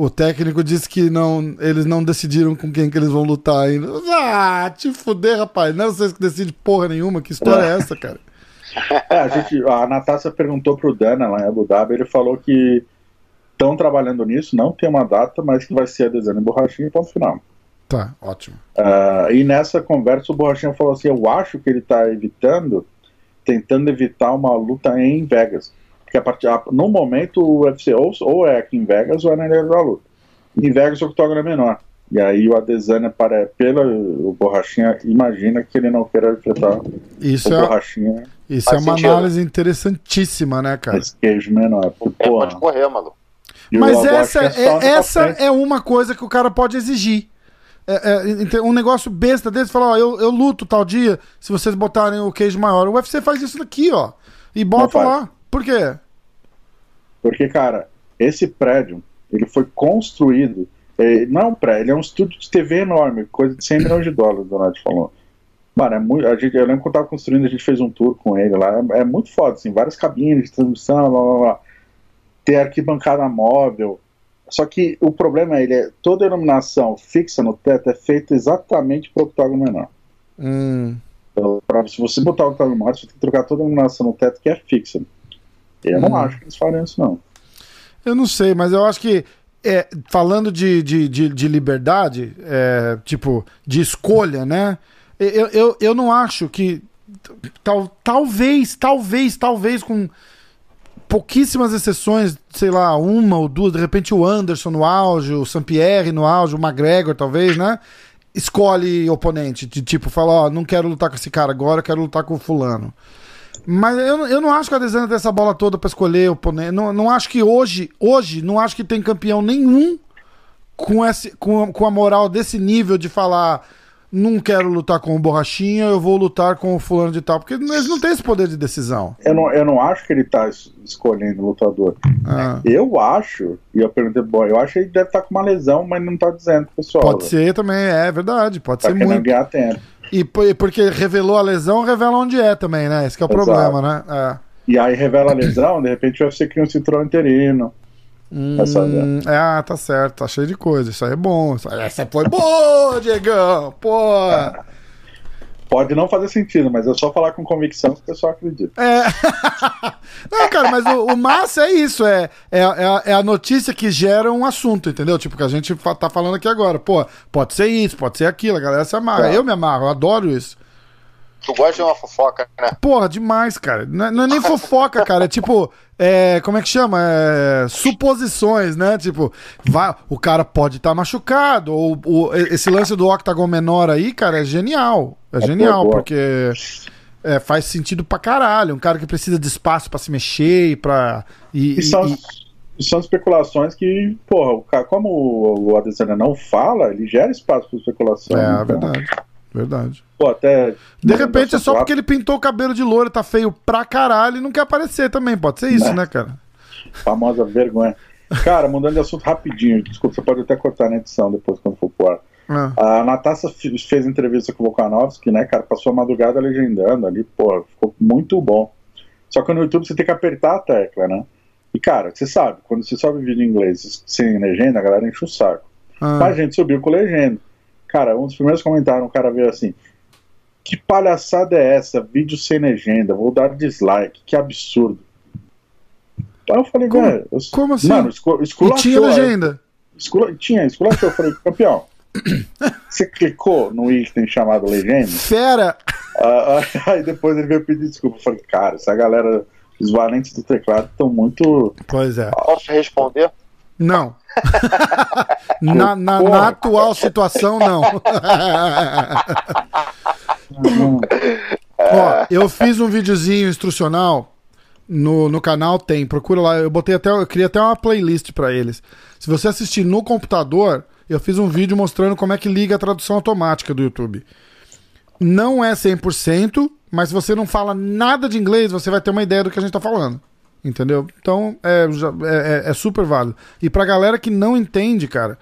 O técnico disse que não, eles não decidiram com quem que eles vão lutar ainda. Ah, te fuder, rapaz. Não é vocês que decidem porra nenhuma. Que história é essa, cara? É, a, gente, a Natasha perguntou pro Dana lá em Abu Dhabi. Ele falou que estão trabalhando nisso. Não tem uma data, mas que vai ser a Desana e Borrachinha, ponto final. Tá, ótimo. Uh, e nessa conversa o Borrachinha falou assim, eu acho que ele tá evitando, tentando evitar uma luta em Vegas. Porque a partir, a, no momento o U F C ou, ou é aqui em Vegas ou é na Ilha da Luta. Em Vegas o octógono é menor. E aí o Adesanya, para, pela, o Borrachinha, imagina que ele não queira enfrentar isso o é, Borrachinha. Isso é uma sentido. Análise interessantíssima, né, cara? Esse queijo menor. Pô, pode correr, maluco. Mas essa, é, essa é uma coisa que o cara pode exigir. É, é, um negócio besta desse, falar, ó, eu, eu luto tal dia, se vocês botarem o queijo maior. O U F C faz isso daqui, ó. E bota lá. Por quê? Porque, cara, esse prédio, ele foi construído, é, não é um prédio, ele é um estúdio de T V enorme, coisa de cem milhões de dólares, o Donato falou. Mano, é muito, a gente, eu lembro que eu tava construindo, a gente fez um tour com ele lá, é, é muito foda, assim, várias cabines de transmissão, blá, blá, blá. Tem arquibancada móvel, só que o problema é, ele é toda a iluminação fixa no teto é feita exatamente pro octógono menor. Hum. Então, pra, se você botar o octógono menor, você tem que trocar toda a iluminação no teto que é fixa. Eu não hum. acho que eles farem isso, não. Eu não sei, mas eu acho que é, falando de, de, de, de liberdade, é, tipo, de escolha, né? Eu, eu, eu não acho que tal, talvez, talvez, talvez com pouquíssimas exceções, sei lá, uma ou duas, de repente o Anderson no auge, o Saint-Pierre no auge, o McGregor talvez, né? Escolhe oponente, de tipo, fala, ó, oh, não quero lutar com esse cara agora, eu quero lutar com o fulano. Mas eu, eu não acho que a Adesanya tem essa bola toda pra escolher o oponente. Não, não acho que hoje, hoje, não acho que tem campeão nenhum com, esse, com, com a moral desse nível de falar, não quero lutar com o Borrachinha, eu vou lutar com o fulano de tal. Porque eles não têm esse poder de decisão. Eu não, eu não acho que ele tá escolhendo o lutador. Ah. Eu acho, e eu perguntei, bom, eu acho que ele deve estar com uma lesão, mas não tá dizendo, pessoal. Pode ser também, é verdade, pode tá ser muito. Ganhar tempo. E porque revelou a lesão, revela onde é também, né? Esse que é o Exato. Problema, né? É. E aí revela a lesão, de repente vai ser que um cinturão interino. Hum, ah, tá certo, tá cheio de coisa. Isso aí é bom. Essa foi boa, Diegão! Pô! Ah, pode não fazer sentido, mas é só falar com convicção que o pessoal acredita. É. Não, cara, mas o, o massa é isso. É, é, é a notícia que gera um assunto, entendeu? Tipo, que a gente fa- tá falando aqui agora. Pô, pode ser isso, pode ser aquilo. A galera se amarra. É. Eu me amarro, eu adoro isso. Tu gosta de uma fofoca, né? Porra, demais, cara. Não, não é nem fofoca, cara. É tipo, é, como é que chama? É, suposições, né? Tipo, vai, o cara pode estar tá machucado. Ou, ou, esse lance do octagon menor aí, cara, é genial. É, é genial, boa, porque é, faz sentido pra caralho. Um cara que precisa de espaço pra se mexer e pra... E, e, são, e... são especulações que, porra, o cara, como o, o Adesanya não fala, ele gera espaço pra especulação. É, então. Verdade. Verdade. Pô, até de repente é só porque ele pintou o cabelo de loiro, tá feio pra caralho e não quer aparecer também. Pode ser isso, não. Né, cara? Famosa vergonha. Cara, mudando de assunto rapidinho, desculpa, você pode até cortar na edição depois quando for pro ar. Ah. A Natasha fez entrevista com o Volkanovski, né, cara? Passou a madrugada legendando ali, pô, ficou muito bom. Só que no YouTube você tem que apertar a tecla, né? E, cara, você sabe, quando você sobe vídeo em inglês sem legenda, a galera enche o saco. Ah. Mas a gente subiu com legenda. Cara, um dos primeiros comentários, um cara veio assim: que palhaçada é essa? Vídeo sem legenda, vou dar dislike, que absurdo. Aí eu falei, como, cara, eu, como assim? Mano, escul- esculachou. E tinha legenda? Eu, escul- tinha, esculachou. Eu falei, campeão, você clicou no item chamado legenda? Fera! Ah, aí depois ele veio pedir desculpa. Eu falei, cara, essa galera, os valentes do teclado estão muito... Pois é. Posso responder? Não. na, na, na atual situação, não. Ó, eu fiz um videozinho instrucional no, no canal, tem, procura lá. Eu botei até, eu criei até uma playlist pra eles. Se você assistir no computador, eu fiz um vídeo mostrando como é que liga a tradução automática do YouTube. Não é cem por cento, mas se você não fala nada de inglês, você vai ter uma ideia do que a gente tá falando. Entendeu? Então é, é, é super válido. E pra galera que não entende, cara,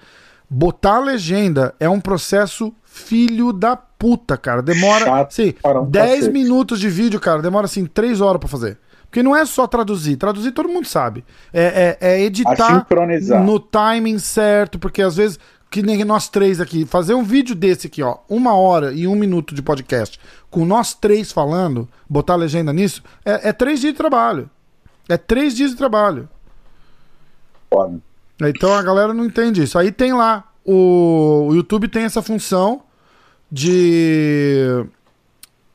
botar a legenda é um processo filho da puta, cara. Demora, chato, sim, dez minutos de vídeo, cara, demora assim três horas pra fazer. Porque não é só traduzir. Traduzir todo mundo sabe. É, é, é editar no timing certo, porque às vezes, que nem nós três aqui, fazer um vídeo desse aqui, ó, uma hora e um minuto de podcast, com nós três falando, botar a legenda nisso, é, é três dias de trabalho. É três dias de trabalho. Pode. Então a galera não entende isso. Aí tem lá, o, o YouTube tem essa função de...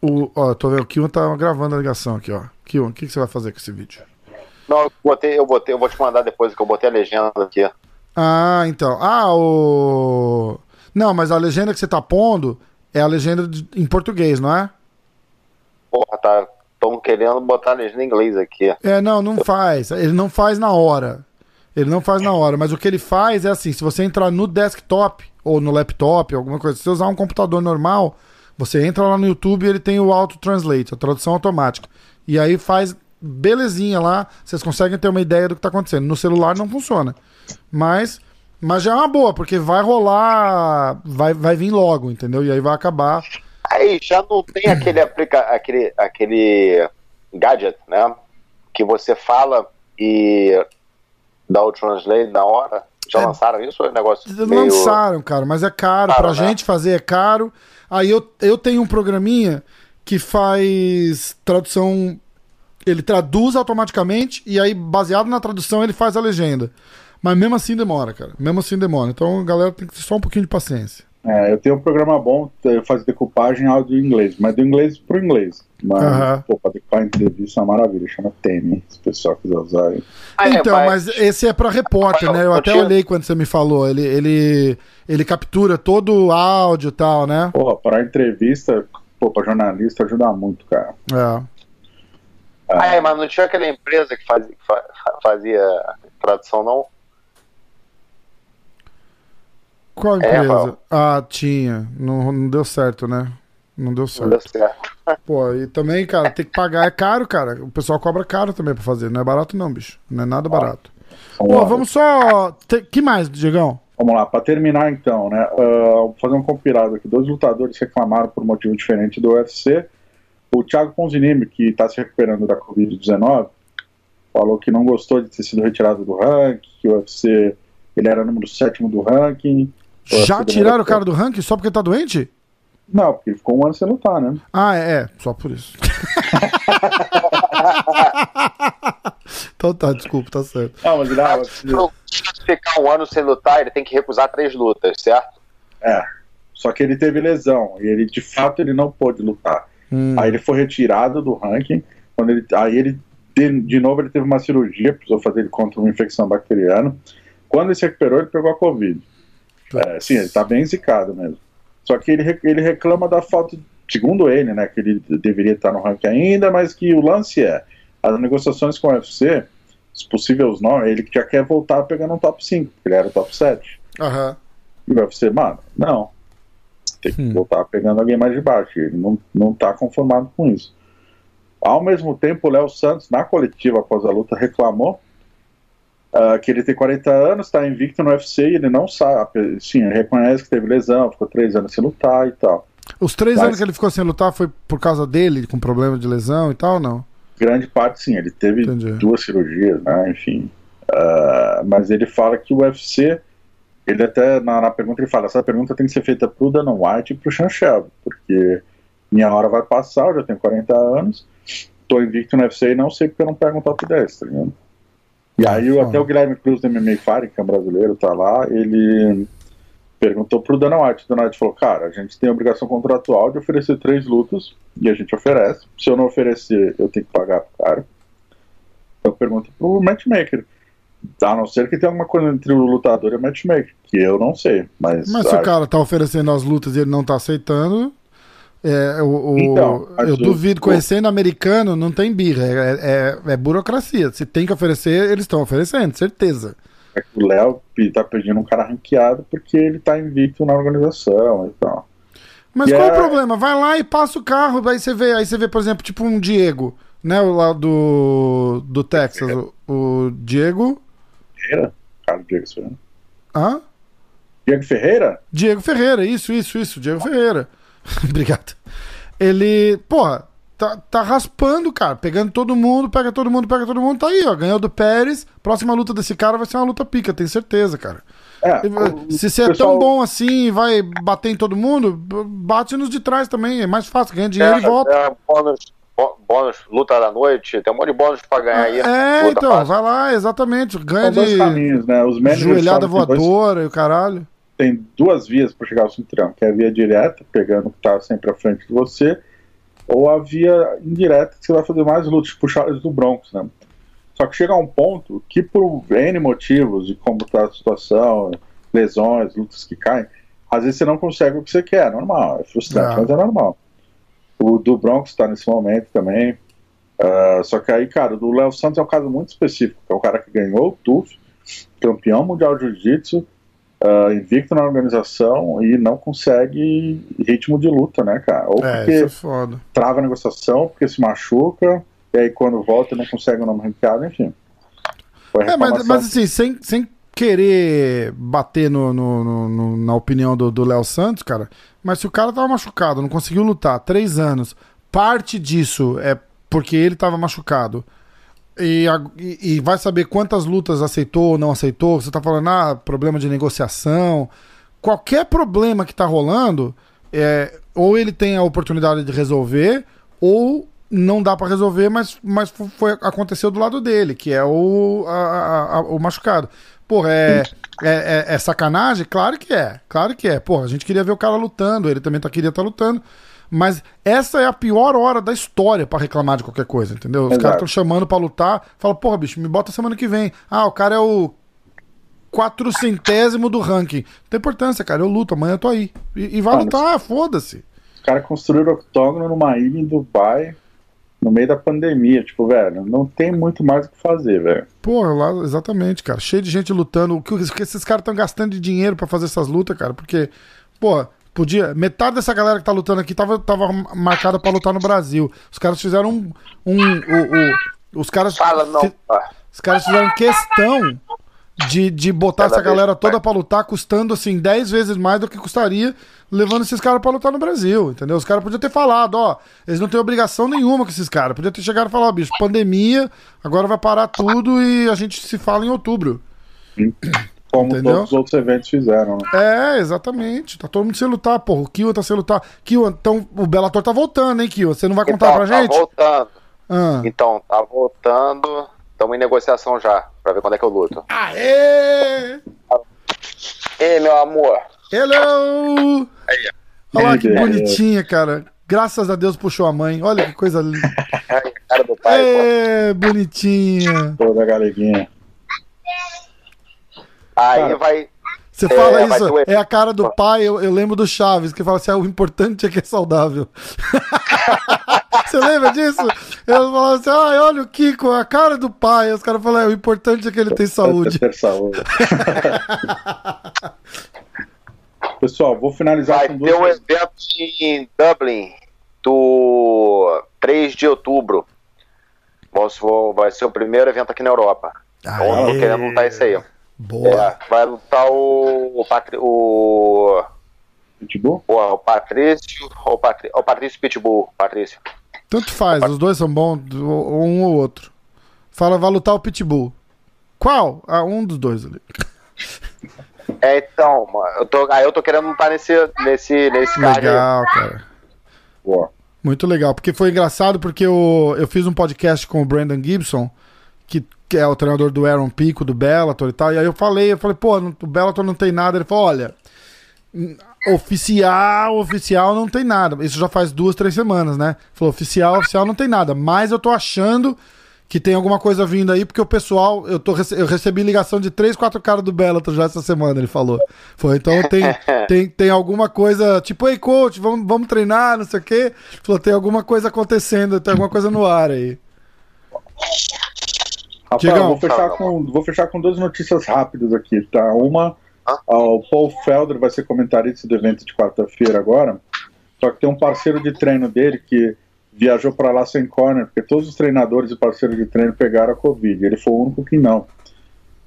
O, ó, tô vendo, o Kion tá gravando a ligação aqui, ó. Kion, o que, que você vai fazer com esse vídeo? Não, eu botei, eu botei, eu vou te mandar depois que eu botei a legenda aqui. Ah, então. Ah, o... Não, mas a legenda que você tá pondo é a legenda de, em português, não é? Porra, tá... Estão querendo botar a legenda em inglês aqui. É, não, não faz. Ele não faz na hora. Ele não faz na hora, mas o que ele faz é assim, se você entrar no desktop, ou no laptop, alguma coisa, se você usar um computador normal, você entra lá no YouTube e ele tem o auto-translate, a tradução automática. E aí faz belezinha lá, vocês conseguem ter uma ideia do que tá acontecendo. No celular não funciona. Mas, mas já é uma boa, porque vai rolar, vai, vai vir logo, entendeu? E aí vai acabar... Aí já não tem aquele, aplica... aquele, aquele gadget, né? Que você fala e... Dá o translate na hora? Já é, lançaram isso ou é negócio meio... Lançaram, cara, mas é caro. Claro, pra né? gente fazer é caro. Aí eu, eu tenho um programinha que faz tradução... Ele traduz automaticamente e aí, baseado na tradução, ele faz a legenda. Mas mesmo assim demora, cara. Mesmo assim demora. Então a galera tem que ter só um pouquinho de paciência. É, eu tenho um programa bom, eu faço decupagem áudio em inglês, mas do inglês pro inglês. Mas, uhum. pô, pra decupar entrevista é uma maravilha, chama T M, se o pessoal quiser usar. Então, mas esse é pra repórter, né? Eu até olhei quando você me falou, ele, ele, ele captura todo o áudio e tal, né? Porra, pra entrevista, pô, pra jornalista ajuda muito, cara. É. Ah, é, mas não tinha aquela empresa que fazia, fazia tradução, não? Qual empresa? É, ah, tinha. Não, não deu certo, né? Não deu certo. Não deu certo. Pô, e também, cara, tem que pagar. É caro, cara. O pessoal cobra caro também pra fazer. Não é barato não, bicho. Não é nada barato. Vamos Pô, lá. vamos só... Te... Que mais, Diegão? Vamos lá. Pra terminar, então, né? Uh, vou fazer um compilado aqui. Dois lutadores reclamaram por motivo diferente do U F C. O Thiago Ponzinimi, que tá se recuperando da covid dezenove, falou que não gostou de ter sido retirado do ranking, que o U F C... Ele era número sétimo do ranking... Já tiraram o cara do ranking só porque ele tá doente? Não, porque ele ficou um ano sem lutar, né? Ah, é, só por isso. Então tá, desculpa, tá certo. Não, mas grava. Se ficar um ano sem lutar, ele tem que recusar três lutas, certo? É, só que ele teve lesão e ele, de fato, ele não pôde lutar. Hum. Aí ele foi retirado do ranking, quando ele, aí ele, de, de novo, ele teve uma cirurgia, precisou fazer ele contra uma infecção bacteriana. Quando ele se recuperou, ele pegou a Covid. É, sim, ele tá bem zicado mesmo. Só que ele, ele reclama da falta, segundo ele, né, que ele deveria estar no ranking ainda, mas que o lance é, as negociações com o U F C, se possível os nomes, ele já quer voltar pegando um top cinco, porque ele era o top sete. Uhum. E o U F C, mano, não. Tem que hum. voltar pegando alguém mais de baixo. Ele não, não tá conformado com isso. Ao mesmo tempo, o Léo Santos, na coletiva após a luta, reclamou Uh, que ele tem quarenta anos, está invicto no U F C e ele não sabe, sim, ele reconhece que teve lesão, ficou três anos sem lutar e tal. Os três Mas, anos que ele ficou sem lutar foi por causa dele, com problema de lesão e tal, não? Grande parte sim, ele teve Entendi. duas cirurgias, né, enfim. Uh, mas ele fala que o U F C, ele até, na, na pergunta ele fala, essa pergunta tem que ser feita pro Dana White e pro Sean Shelby, porque minha hora vai passar, eu já tenho quarenta anos, tô invicto no U F C e não sei porque eu não pego um top dez, tá ligado? E aí ah, até o Guilherme Cruz do M M A Fire, que é um brasileiro, tá lá, ele perguntou pro Dana White, o Dana White falou, cara, a gente tem a obrigação contratual de oferecer três lutas, e a gente oferece, se eu não oferecer, eu tenho que pagar pro cara. Eu pergunto pro matchmaker, a não ser que tenha alguma coisa entre o lutador e o matchmaker, que eu não sei, mas... Mas se o cara tá oferecendo as lutas e ele não tá aceitando... É, o, o, então, eu duvido, o... conhecendo americano, não tem birra, é, é, é burocracia. Se tem que oferecer, eles estão oferecendo, certeza. É que o Léo tá pedindo um cara ranqueado porque ele tá invicto na organização e tal. Mas e qual é... o problema? Vai lá e passa o carro, aí você vê, aí você vê, por exemplo, tipo um Diego, né? Lá do, do Texas, é. o, o Diego. Ferreira? Cara, Diego Ferreira. Hã? Diego Ferreira? Diego Ferreira, isso, isso, isso, Diego ah. Ferreira. Obrigado. Ele, porra, tá, tá raspando, cara. Pegando todo mundo, pega todo mundo, pega todo mundo. Tá aí, ó. Ganhou do Pérez. Próxima luta desse cara vai ser uma luta pica, tenho certeza, cara. É, se você pessoal... é tão bom assim e vai bater em todo mundo, bate nos de trás também. É mais fácil, ganha dinheiro é, e volta. É, bônus, bônus, luta da noite. Tem um monte de bônus pra ganhar aí. É, então, fácil. Vai lá, exatamente. Ganha são de caminhos, né? Os joelhada voadora dois... e o caralho. Tem duas vias pra chegar ao cinturão, que é a via direta, pegando o que tá sempre à frente de você, ou a via indireta, que você vai fazer mais lutas puxadas do Bronx, né? Só que chega a um ponto que, por N motivos de como está a situação, lesões, lutas que caem, às vezes você não consegue o que você quer, é normal, é frustrante, não. Mas é normal. O do Bronx está nesse momento também, uh, só que aí, cara, do Léo Santos é um caso muito específico, que é o cara que ganhou o T U F, campeão mundial de jiu-jitsu, Uh, invicto na organização e não consegue ritmo de luta, né, cara? Ou é, porque isso é foda. Trava a negociação, porque se machuca, e aí quando volta não consegue o nome ranqueado, enfim. É, mas, mas assim, sem, sem querer bater no, no, no, no, na opinião do Léo Santos, cara, mas se o cara tava machucado, não conseguiu lutar, três anos, parte disso é porque ele tava machucado. E, e vai saber quantas lutas aceitou ou não aceitou. Você tá falando, ah, problema de negociação. Qualquer problema que tá rolando, é, ou ele tem a oportunidade de resolver, ou não dá pra resolver, mas, mas foi, aconteceu do lado dele, que é o, a, a, a, o machucado. Porra, é, é, é, é sacanagem? Claro que é, claro que é. Porra, a gente queria ver o cara lutando, ele também tá, queria estar tá lutando. Mas essa é a pior hora da história pra reclamar de qualquer coisa, entendeu? Os caras estão chamando pra lutar, fala, porra, bicho, me bota semana que vem. Ah, o cara é o quatrocentésimo do ranking. Não tem importância, cara, eu luto, amanhã eu tô aí. E, e vai ah, lutar, mas... foda-se. Os caras construíram o octógono numa ilha em Dubai, no meio da pandemia, tipo, velho, não tem muito mais o que fazer, velho. Porra, lá, exatamente, cara, cheio de gente lutando. O que esses caras estão gastando de dinheiro pra fazer essas lutas, cara, porque, porra, podia, metade dessa galera que tá lutando aqui tava, tava marcada pra lutar no Brasil. Os caras fizeram um... um, um, um os caras... Fala, não. Fi, os caras fizeram questão de, de botar essa galera toda pra lutar, custando, assim, dez vezes mais do que custaria, levando esses caras pra lutar no Brasil, entendeu? Os caras podiam ter falado, ó, eles não têm obrigação nenhuma com esses caras. Podia ter chegado e falar, ó, bicho, pandemia, agora vai parar tudo e a gente se fala em outubro. Sim. Como entendeu? Todos os outros eventos fizeram, né? É, exatamente. Tá todo mundo sem lutar, porra. O Kiwan tá sem lutar. Kiwan, então o Bellator tá voltando, hein, Kiwan? Você não vai contar então, pra tá gente? Tá voltando. Ah. Então, tá voltando. Estamos em negociação já, pra ver quando é que eu luto. Aê! Ei, meu amor. Hello! Aí. Olha lá que bonitinha, cara. Graças a Deus puxou a mãe. Olha que coisa linda. Cara do pai. Aê, bonitinha. Toda galeguinha. Aí cara, vai. Você é, fala isso, é a cara do pai. Eu, eu lembro do Chaves, que fala assim: ah, o importante é que é saudável. Você lembra disso? Eles falavam assim: ah, olha o Kiko, a cara do pai. Os caras falam: é, o importante é que ele tem saúde. Tem saúde. Pessoal, vou finalizar vai, com duas. Vai ter um evento em Dublin, do três de outubro. Vai ser o primeiro evento aqui na Europa. Então, eu tô querendo montar isso aí, ó. Boa. É, vai lutar o. O. Patri, o, Pitbull? O, o Patrício. O, Patri, o Patrício Pitbull. Patrício. Tanto faz, Pat... os dois são bons, um ou outro. Fala, vai lutar o Pitbull. Qual? Ah, um dos dois ali. É, então, mano, eu tô, aí eu tô querendo lutar nesse. Nesse, nesse legal, cara. cara. Boa. Muito legal, porque foi engraçado, porque eu, eu fiz um podcast com o Brandon Gibson, que. que é o treinador do Aaron Pico, do Bellator e tal, e aí eu falei, eu falei, pô, não, o Bellator não tem nada, ele falou, olha, oficial, oficial não tem nada, isso já faz duas, três semanas, né, falou, oficial, oficial não tem nada, mas eu tô achando que tem alguma coisa vindo aí, porque o pessoal, eu, tô, eu recebi ligação de três, quatro caras do Bellator já essa semana, ele falou, falou então tem, tem, tem alguma coisa, tipo, ei coach, vamos, vamos treinar, não sei o quê, falou, tem alguma coisa acontecendo, tem alguma coisa no ar aí. Rafael, vou fechar, com, vou fechar com duas notícias rápidas aqui, tá? Uma, ah? ó, o Paul Felder vai ser comentarista do evento de quarta-feira agora, só que tem um parceiro de treino dele que viajou pra lá sem corner, porque todos os treinadores e parceiros de treino pegaram a Covid, ele foi o único que não.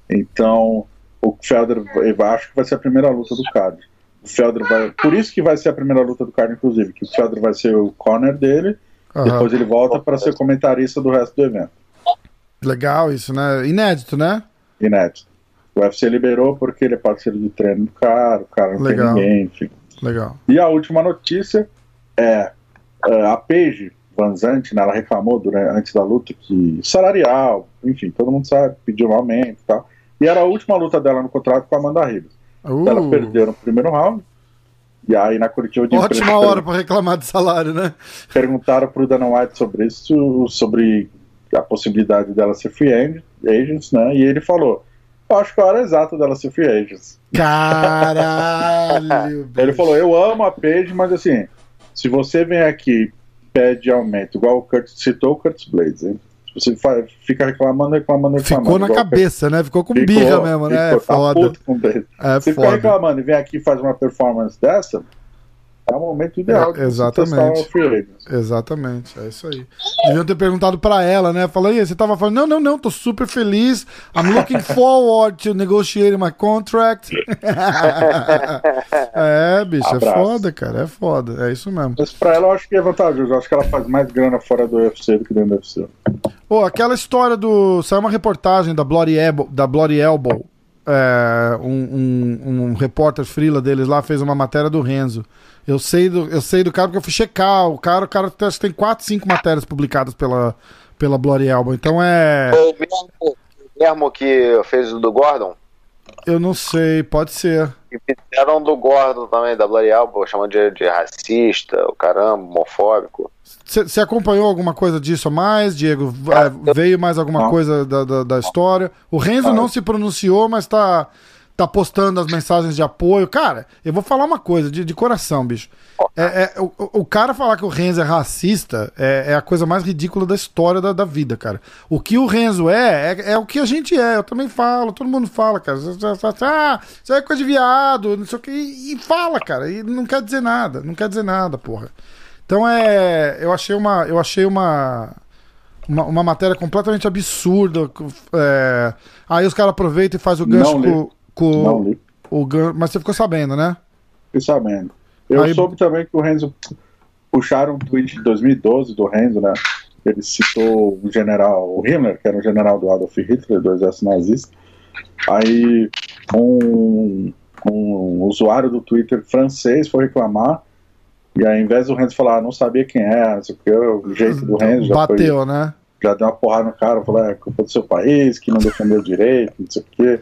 Então, o Felder, eu acho que vai ser a primeira luta do card. O Felder vai, por isso que vai ser a primeira luta do card, inclusive, que o Felder vai ser o corner dele, Uhum. Depois ele volta para ser comentarista do resto do evento. Legal isso, né? Inédito, né? Inédito. O U F C liberou porque ele é parceiro do treino do cara, o cara não Legal. tem ninguém, enfim. Legal. E a última notícia é a Paige VanZant, né, ela reclamou durante, antes da luta que salarial, enfim, todo mundo sabe, pediu um aumento e tal. E era a última luta dela no contrato com a Amanda Ribas. Uh. Ela perdeu no primeiro round. E aí na coletiva de imprensa... Ótima hora para reclamar de salário, né? Perguntaram pro Dana White sobre isso, sobre a possibilidade dela ser free agent, né? E ele falou... Eu acho que a hora exata dela ser free agents. Caralho! Ele falou, eu amo a Paige, mas assim, se você vem aqui pede aumento, igual o Curtis citou, o Curtis Blades, hein? Você fica reclamando, reclamando, reclamando. Ficou na cabeça, Curtis, né? Ficou com ficou, birra mesmo, né? Ficou, é foda. Tá puto com Blades. É você foda. Fica reclamando e vem aqui e faz uma performance dessa, é o momento ideal. É, exatamente. Exatamente, é isso aí. Deviam ter perguntado pra ela, né? Falou, e aí, você tava falando, não, não, não, tô super feliz. I'm looking forward to negotiating my contract. É, bicho, Abraço. é foda, cara, é foda. É isso mesmo. Mas pra ela eu acho que é vantajoso. Eu acho que ela faz mais grana fora do U F C do que dentro do U F C. Pô, aquela história do... Saiu uma reportagem da Bloody Elbow, da Bloody Elbow. É, um, um, um repórter frila deles lá fez uma matéria do Renzo. Eu sei do, eu sei do cara porque eu fui checar. O cara, o cara acho que tem quatro, cinco matérias publicadas pela, pela Bloody Elbow. Então é. Foi o mesmo, mesmo que fez o do Gordon? Eu não sei, pode ser. E fizeram do Gordon também, da Bloody Elbow, chamando de, de racista, o caramba, homofóbico. Você acompanhou alguma coisa disso a mais, Diego? É, veio mais alguma não. coisa da, da, da história? O Renzo não se pronunciou, mas tá, tá postando as mensagens de apoio. Cara, eu vou falar uma coisa de, de coração, bicho. É, é, o, o cara falar que o Renzo é racista é, é a coisa mais ridícula da história da, da vida, cara. O que o Renzo é, é, é o que a gente é. Eu também falo, todo mundo fala, cara. Ah, isso é coisa de viado, não sei o que. E, e fala, cara. E não quer dizer nada. Não quer dizer nada, porra. Então é, eu achei uma, eu achei uma, uma, uma matéria completamente absurda. É, aí os caras aproveitam e fazem o gancho com, com Não li. o gancho, mas você ficou sabendo, né? Fiquei sabendo. Eu aí... soube também que o Renzo puxaram um tweet de dois mil e doze do Renzo, né? Ele citou o general Himmler, que era um general do Adolf Hitler, do exército nazista. Aí um, um usuário do Twitter francês foi reclamar. E aí, ao invés do Renzo falar, ah, não sabia quem é, porque o jeito do Renzo já bateu, foi, né? Já deu uma porrada no cara, falou, é culpa do seu país, que não defendeu direito, não sei o quê.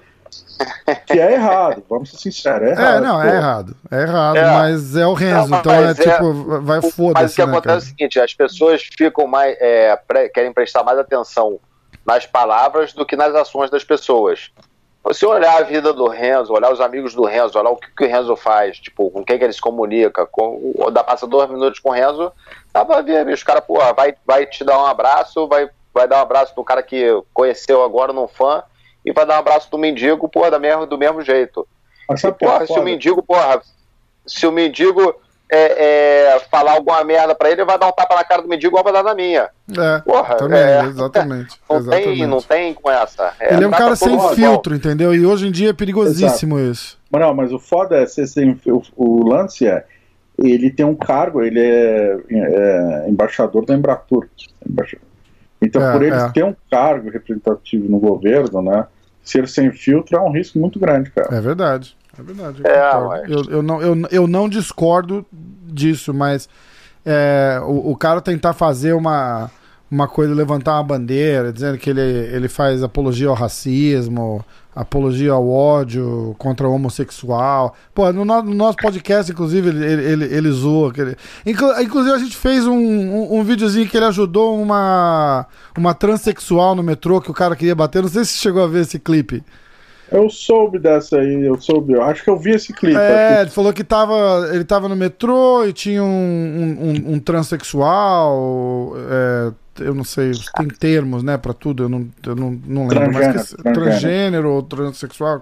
Que é errado, vamos ser sinceros, é errado. É, não, é pô. errado, é errado, é. mas é o Renzo, não, então é, é tipo, vai foda-se, Mas o que né, acontece cara? é o seguinte, as pessoas ficam mais, é, pre... querem prestar mais atenção nas palavras do que nas ações das pessoas. Você olhar a vida do Renzo, olhar os amigos do Renzo, olhar o que, que o Renzo faz, tipo, com quem que ele se comunica, com, dá, passa dois minutos com o Renzo, dá pra ver, bicho, o cara, porra, vai, vai te dar um abraço, vai, vai dar um abraço do cara que conheceu agora, num fã, e vai dar um abraço do mendigo, porra, da mesmo, do mesmo jeito. E, porra, se o mendigo, porra, se o mendigo é, é, falar alguma merda pra ele, vai dar um tapa na cara do mendigo, igual vai dar na minha. É, porra, também, é, exatamente. Não, exatamente. Tem, não tem com essa. É, ele é um cara sem filtro, bom. entendeu? E hoje em dia é perigosíssimo Exato. isso. Mas não, mas o foda é ser sem o, o lance é, ele tem um cargo, ele é, é embaixador da Embratur. Embaixador. Então, é, por ele é. ter um cargo representativo no governo, né? Ser sem filtro é um risco muito grande, cara. É verdade. É verdade, eu, é, mas... eu, eu, não, eu, eu não discordo disso, mas é, o, o cara tentar fazer uma, uma coisa, levantar uma bandeira, dizendo que ele, ele faz apologia ao racismo, apologia ao ódio contra o homossexual. Pô, no, no nosso podcast, inclusive, ele, ele, ele zoa. Ele... Inclu, inclusive, a gente fez um, um, um videozinho que ele ajudou uma, uma transexual no metrô que o cara queria bater. Não sei se você chegou a ver esse clipe. Eu soube dessa aí, eu soube, eu acho que eu vi esse clipe. É, aqui. Ele falou que tava, ele tava no metrô e tinha um, um, um, um transexual, é, eu não sei, tem termos, né, pra tudo, eu não, eu não, não lembro transgênero, mais. Que, transgênero. transgênero ou transexual,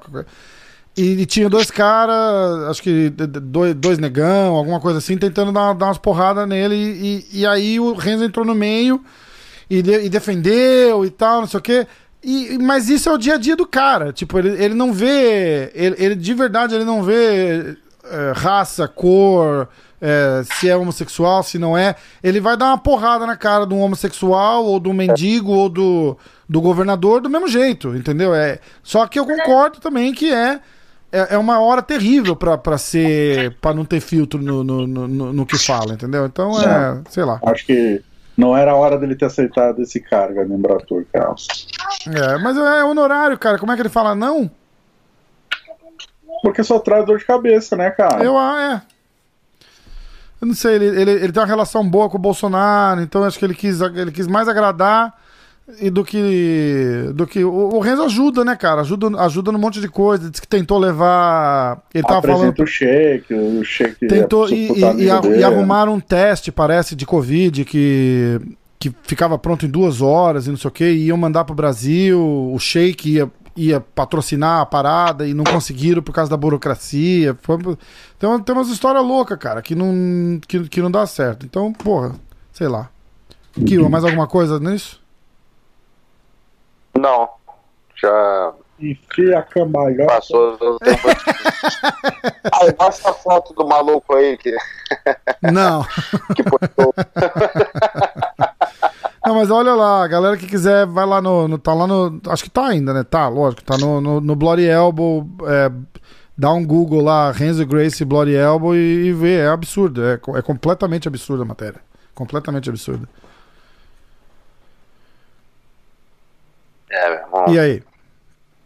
e, e tinha dois caras, acho que dois, dois negão, alguma coisa assim, tentando dar, dar umas porradas nele, e, e, e aí o Renzo entrou no meio e, de, e defendeu e tal, não sei o quê. E, mas isso é o dia a dia do cara, tipo, ele, ele não vê, ele, ele de verdade ele não vê é, raça, cor, é, se é homossexual, se não é, ele vai dar uma porrada na cara de um homossexual, ou de um mendigo, ou do, do governador, do mesmo jeito, entendeu? É, só que eu concordo também que é, é, é uma hora terrível pra, pra ser, pra não ter filtro no, no, no, no que fala, entendeu? Então é, sei lá. Acho que não era a hora dele ter aceitado esse cargo, a Nembratur, Carlos. É, mas é honorário, cara. Como é que ele fala não? Porque só traz dor de cabeça, né, cara? Eu, ah, é. Eu não sei, ele, ele, ele tem uma relação boa com o Bolsonaro, então acho que ele quis, ele quis mais agradar e do que... do que o, o Renzo ajuda, né, cara? Ajuda, ajuda num monte de coisa. Diz que tentou levar... Ele tava falando... o cheque, o cheque... Tentou é e, e, e, e arrumaram um teste, parece, de Covid, que... que ficava pronto em duas horas e não sei o que, e iam mandar pro Brasil, o Sheik ia, ia patrocinar a parada e não conseguiram por causa da burocracia. Foi... Então tem umas histórias loucas, cara, que não, que, que não dá certo. Então, porra, sei lá. Kiwa, mais alguma coisa nisso? Não. Já... Enfia a cambalhota. Passou. Aí, passa a foto do maluco aí que... Não. Que postou. Não, mas olha lá, a galera que quiser, vai lá no, no... Tá lá no... Acho que tá ainda, né? Tá, lógico. Tá no, no, no Bloody Elbow. É, dá um Google lá, Renzo Gracie Bloody Elbow e, e vê. É absurdo. É, é completamente absurda a matéria. Completamente absurda. É, meu irmão. E aí?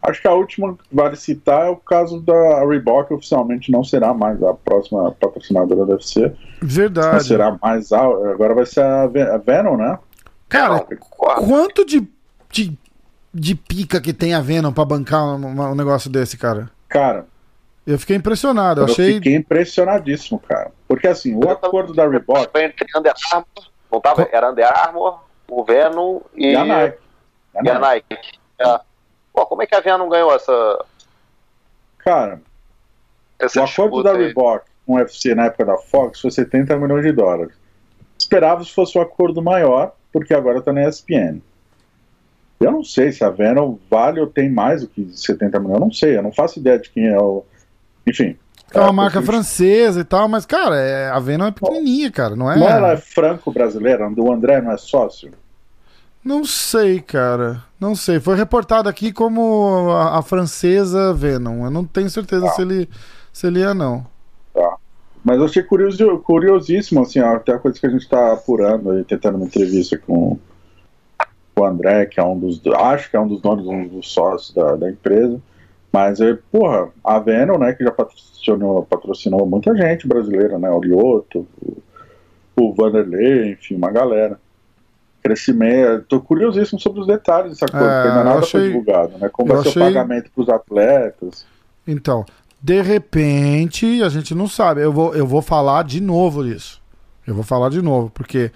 Acho que a última que vale citar é o caso da Reebok, que oficialmente não será mais a próxima patrocinadora da U F C. Verdade. Não será mais a... Agora vai ser a, Ven- a Venum, né? Cara, quanto de, de, de pica que tem a Venom pra bancar um, um negócio desse, cara? Cara, eu fiquei impressionado. Eu, eu achei... fiquei impressionadíssimo, cara. Porque assim, o acordo da Reebok... Under Armour, não tava? Era Under Armour, o Venom e... e a Nike. E a Nike. E a Nike. É. Pô, como é que a Venom ganhou essa... Cara, essa o acordo da Reebok com o U F C na época da Fox foi setenta milhões de dólares. Esperava se fosse um acordo maior, porque agora tá na E S P N. Eu não sei se a Venom vale ou tem mais do que setenta milhões, eu não sei, eu não faço ideia de quem é o... Enfim. É uma marca francesa e tal, mas, cara, é... a Venom é pequenininha, cara, não é... Não, ela é franco-brasileira, o André não é sócio? Não sei, cara, não sei. Foi reportado aqui como a, a francesa Venom, eu não tenho certeza ah. se, ele, se ele é, não. Tá. Mas eu achei curioso, curiosíssimo, assim, ó, até a coisa que a gente está apurando aí, tentando uma entrevista com, com o André, que é um dos, acho que é um dos donos, um dos sócios da, da empresa, mas, eu, porra, a Venom, né, que já patrocinou, patrocinou muita gente brasileira, né, o Lioto, o, o Vanderlei, enfim, uma galera. Crescimento, tô curiosíssimo sobre os detalhes dessa coisa, é, porque ainda nada achei... foi divulgado, né, como vai ser achei... o pagamento para os atletas. Então... De repente, a gente não sabe. Eu vou, eu vou falar de novo disso. Eu vou falar de novo, porque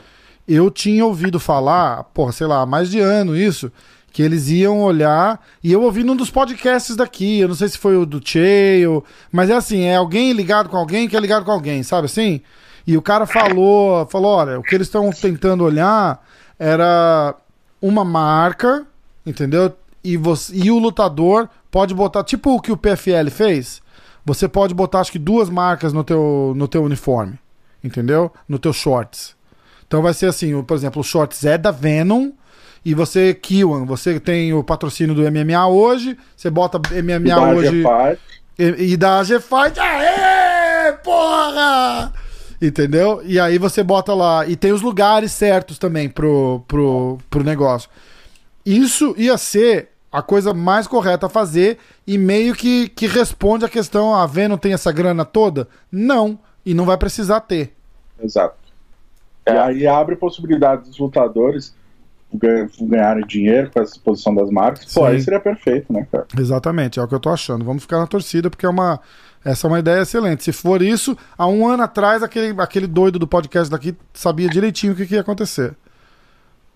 eu tinha ouvido falar, porra, sei lá, há mais de ano isso, que eles iam olhar, e eu ouvi num dos podcasts daqui, eu não sei se foi o do Cheio, mas é assim, é alguém ligado com alguém que é ligado com alguém, sabe assim? E o cara falou, falou, olha, o que eles estão tentando olhar era uma marca, entendeu? E, você, e o lutador pode botar, tipo o que o P F L fez, você pode botar acho que duas marcas no teu, no teu uniforme, entendeu? No teu shorts. Então vai ser assim, por exemplo, o shorts é da Venom e você, Kiwan, você tem o patrocínio do M M A hoje, você bota M M A e hoje e, e da A G Fight, aê, porra! Entendeu? E aí você bota lá, e tem os lugares certos também pro, pro, pro negócio. Isso ia ser a coisa mais correta a fazer e meio que, que responde a questão, a Venom tem essa grana toda? Não, e não vai precisar ter. Exato. É. E aí abre possibilidade dos lutadores ganharem dinheiro com a exposição das marcas. Pô, aí seria perfeito, né, cara? Exatamente, é o que eu tô achando. Vamos ficar na torcida, porque é uma... essa é uma ideia excelente. Se for isso, há um ano atrás, aquele, aquele doido do podcast daqui sabia direitinho o que, que ia acontecer.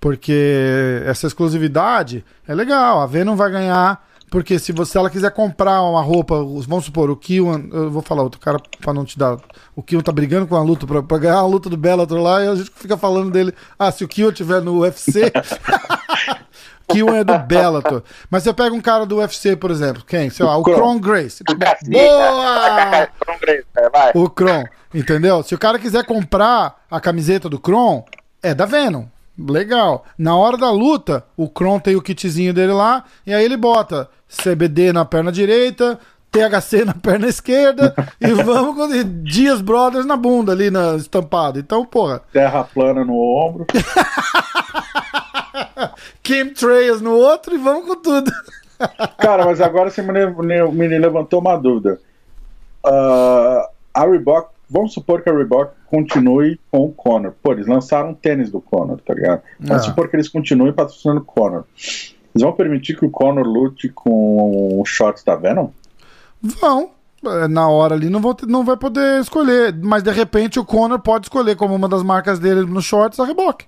Porque essa exclusividade é legal, a Venom vai ganhar, porque se você, ela quiser comprar uma roupa, vamos supor, o Kiwan, eu vou falar outro cara pra não te dar, o Kiwan tá brigando com a luta, pra, pra ganhar a luta do Bellator lá, e a gente fica falando dele, ah, se o Kiwan tiver no U F C, que um é do Bellator. Mas você pega um cara do U F C, por exemplo, quem? Sei lá, o Kron Gracie. Boa! O Kron, entendeu? Se o cara quiser comprar a camiseta do Kron, é da Venum. Legal. Na hora da luta, o Kron tem o kitzinho dele lá, e aí ele bota C B D na perna direita, T H C na perna esquerda, e vamos com Dias Brothers na bunda ali, na estampada. Então, porra. Terra plana no ombro. Kim Trails no outro, e vamos com tudo. Cara, mas agora você me levantou uma dúvida. Uh, a Reebok, vamos supor que a Reebok continue com o Conor. Pô, eles lançaram um tênis do Conor, tá ligado? Vamos ah. supor que eles continuem patrocinando o Conor. Eles vão permitir que o Conor lute com os shorts da Venom? Vão. Na hora ali não, vão ter, não vai poder escolher. Mas de repente o Conor pode escolher como uma das marcas dele nos shorts a Reebok.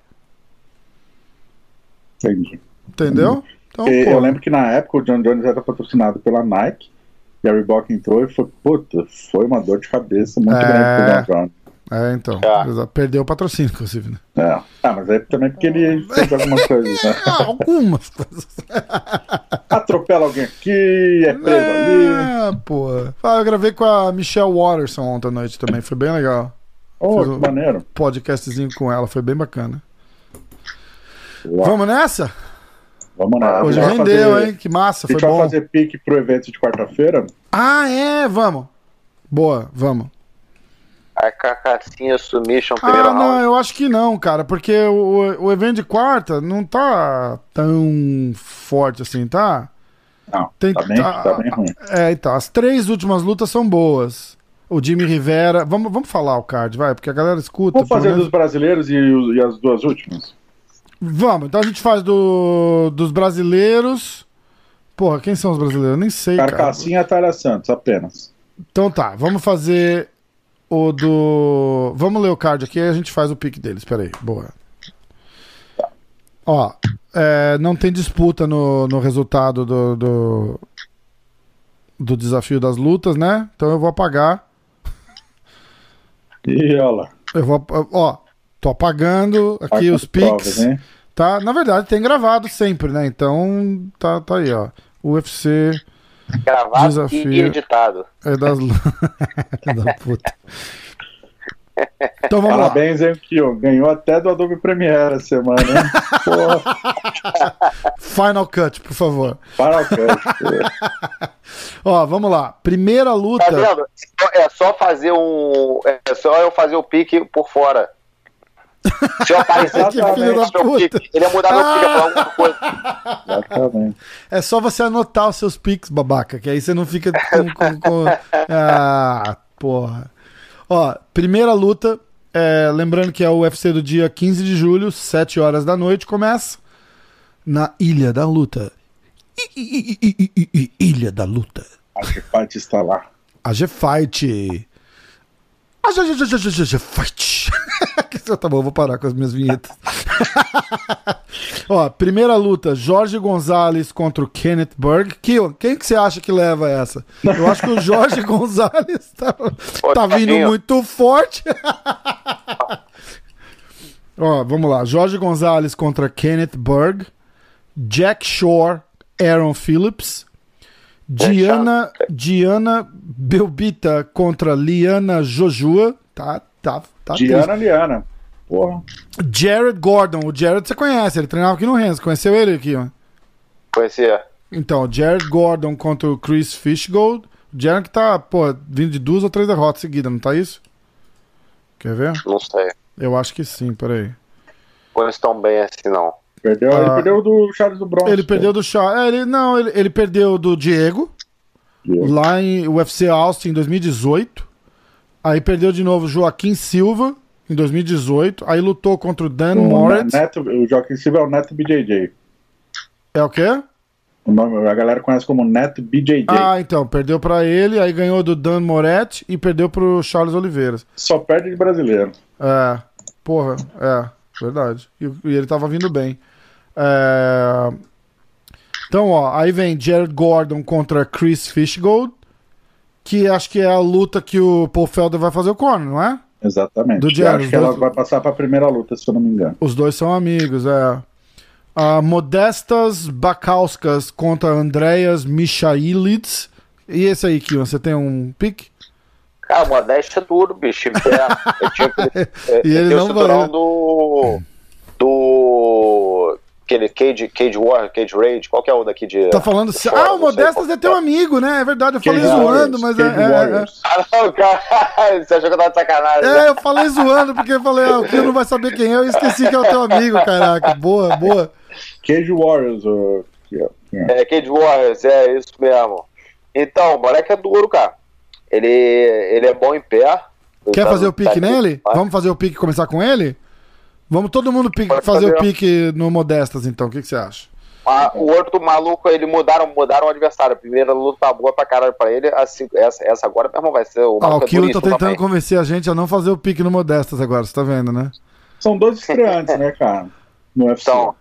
Entendi. Entendeu? Então, e, eu lembro que na época o John Jones era patrocinado pela Nike. E a Reebok entrou e foi, puta, foi uma dor de cabeça muito é... grande pro John Jones. É, então. É. Perdeu o patrocínio, inclusive, né? É. Ah, mas é também porque ele fez algumas coisas, né? É, algumas coisas. Atropela alguém aqui, é preso é, ali. É, pô. Ah, eu gravei com a Michelle Waterson ontem à noite também, foi bem legal. Oh, fiz que um maneiro. Podcastzinho com ela, foi bem bacana. Uau. Vamos nessa? Vamos lá. Hoje rendeu, fazer... hein? Que massa, foi bom. A gente vai fazer pique pro evento de quarta-feira? Ah, é, vamos. Boa, vamos. A Cacacinha Submission primeiro. Ah, não, round. Eu acho que não, cara, porque o, o evento de quarta não tá tão forte assim, tá? Não, tem, tá, bem, tá, tá bem ruim. É, então, as três últimas lutas são boas. O Jimmy Rivera, vamos, vamos falar o card, vai, porque a galera escuta. Vamos fazer menos... dos brasileiros e, e as duas últimas? Vamos, então a gente faz do, dos brasileiros. Porra, quem são os brasileiros? Eu nem sei, Carcacinha, cara. Cacacinha e Taila Santos, apenas. Então tá, vamos fazer... O do... Vamos ler o card aqui e a gente faz o pique deles. Espera aí. Boa. Tá. Ó, é, não tem disputa no, no resultado do, do do desafio das lutas, né? Então eu vou apagar. E olha eu vou Ó, tô apagando aqui os piques. Né? Tá? Na verdade, tem gravado sempre, né? Então tá, tá aí, ó. U F C... Gravado desafio e editado. É das da puta. Então vamos Parabéns, lá. Parabéns, hein, Kio. Ganhou até do Adobe Premiere essa semana, hein? Final Cut, por favor. Final Cut. Ó, vamos lá. Primeira luta. Tá vendo? É só fazer um. É só eu fazer o pique por fora. Se eu aparecer, que filho da puta. Ele ia mudar meu pique pra alguma coisa. Exatamente. É só você anotar os seus piques, babaca, que aí você não fica com... com, com... Ah, porra. Ó, primeira luta, é, lembrando que é o U F C do dia quinze de julho, sete horas da noite, começa na Ilha da Luta. I, I, I, I, I, Ilha da Luta. A G-Fight está lá. A G-Fight. A G-Fight. Tá bom, eu vou parar com as minhas vinhetas. Ó, primeira luta, Jorge Gonzalez contra o Kenneth Berg. Kill, quem que você acha que leva essa? Eu acho que o Jorge Gonzalez tá, tá vindo muito forte. Ó, vamos lá, Jorge Gonzalez contra Kenneth Berg, Jack Shore, Aaron Phillips, Diana, Diana Belbita contra Liana Jojua, tá? Tá, tá Diana triste. Liana. Porra. Jared Gordon. O Jared você conhece, ele treinava aqui no Renzo. Conheceu ele aqui, ó? Conhecia. Então, Jared Gordon contra o Chris Fishgold. O Jared que tá, pô, vindo de duas ou três derrotas seguidas, não tá isso? Quer ver? Não sei. Eu acho que sim, peraí. Pô, eles estão bem assim, não. Perdeu, ah, ele perdeu do Charles do Bronx. Ele pô. perdeu do Charles. É, ele, não, ele, ele perdeu do Diego. Diego. Lá em U F C Austin em dois mil e dezoito. Aí perdeu de novo o Joaquim Silva, em dois mil e dezoito. Aí lutou contra o Dan Moritz. O Joaquim Silva é o Neto B J J. É o quê? O nome, a galera conhece como Neto B J J. Ah, então. Perdeu pra ele, aí ganhou do Dan Moritz e perdeu pro Charles Oliveira. Só perde de brasileiro. É. Porra. É. Verdade. E, e ele tava vindo bem. É... Então, ó. Aí vem Jared Gordon contra Chris Fishgold. Que acho que é a luta que o Paul Felder vai fazer o Conor, não é? Exatamente. Do Jared, acho que dois... ela vai passar para a primeira luta, se eu não me engano. Os dois são amigos, é. Uh, Modestas Bukauskas contra Andreas Michailidis. E esse aí, Kion, você tem um pique? Ah, Modesta é duro, bicho. É, é tipo, é, e ele é não vai... do... do... aquele Cage, Cage War, Cage Rage, qual que é o daqui de... Tá falando... De fora, ah, o Modestas é teu amigo, né? É verdade, eu falei Cage zoando, Warriors, mas Cage é... é, é. Ah, não, cara, você achou que eu tava de sacanagem. É, eu falei zoando, porque eu falei, ah, o Kion não vai saber quem é, eu esqueci que é o teu amigo, caraca. Boa, boa. Cage Warriors, ou... Yeah, yeah. É, Cage Warriors, é isso mesmo. Então, o moleque é duro, cara. Ele, ele é bom em pé. Quer tá, fazer o pique tá nele? Aqui. Vamos fazer o pique e começar com ele? Vamos todo mundo pique, fazer, fazer o pique no Modestas, então. O que, que você acha? Ah, o outro maluco, eles mudaram, mudaram o adversário. A primeira luta tá boa pra caralho pra ele. Assim, essa, essa agora mesmo vai ser o... Ah, o Kilo tá tentando também convencer a gente a não fazer o pique no Modestas agora, você tá vendo, né? São dois estreantes, né, cara? No U F C. Então,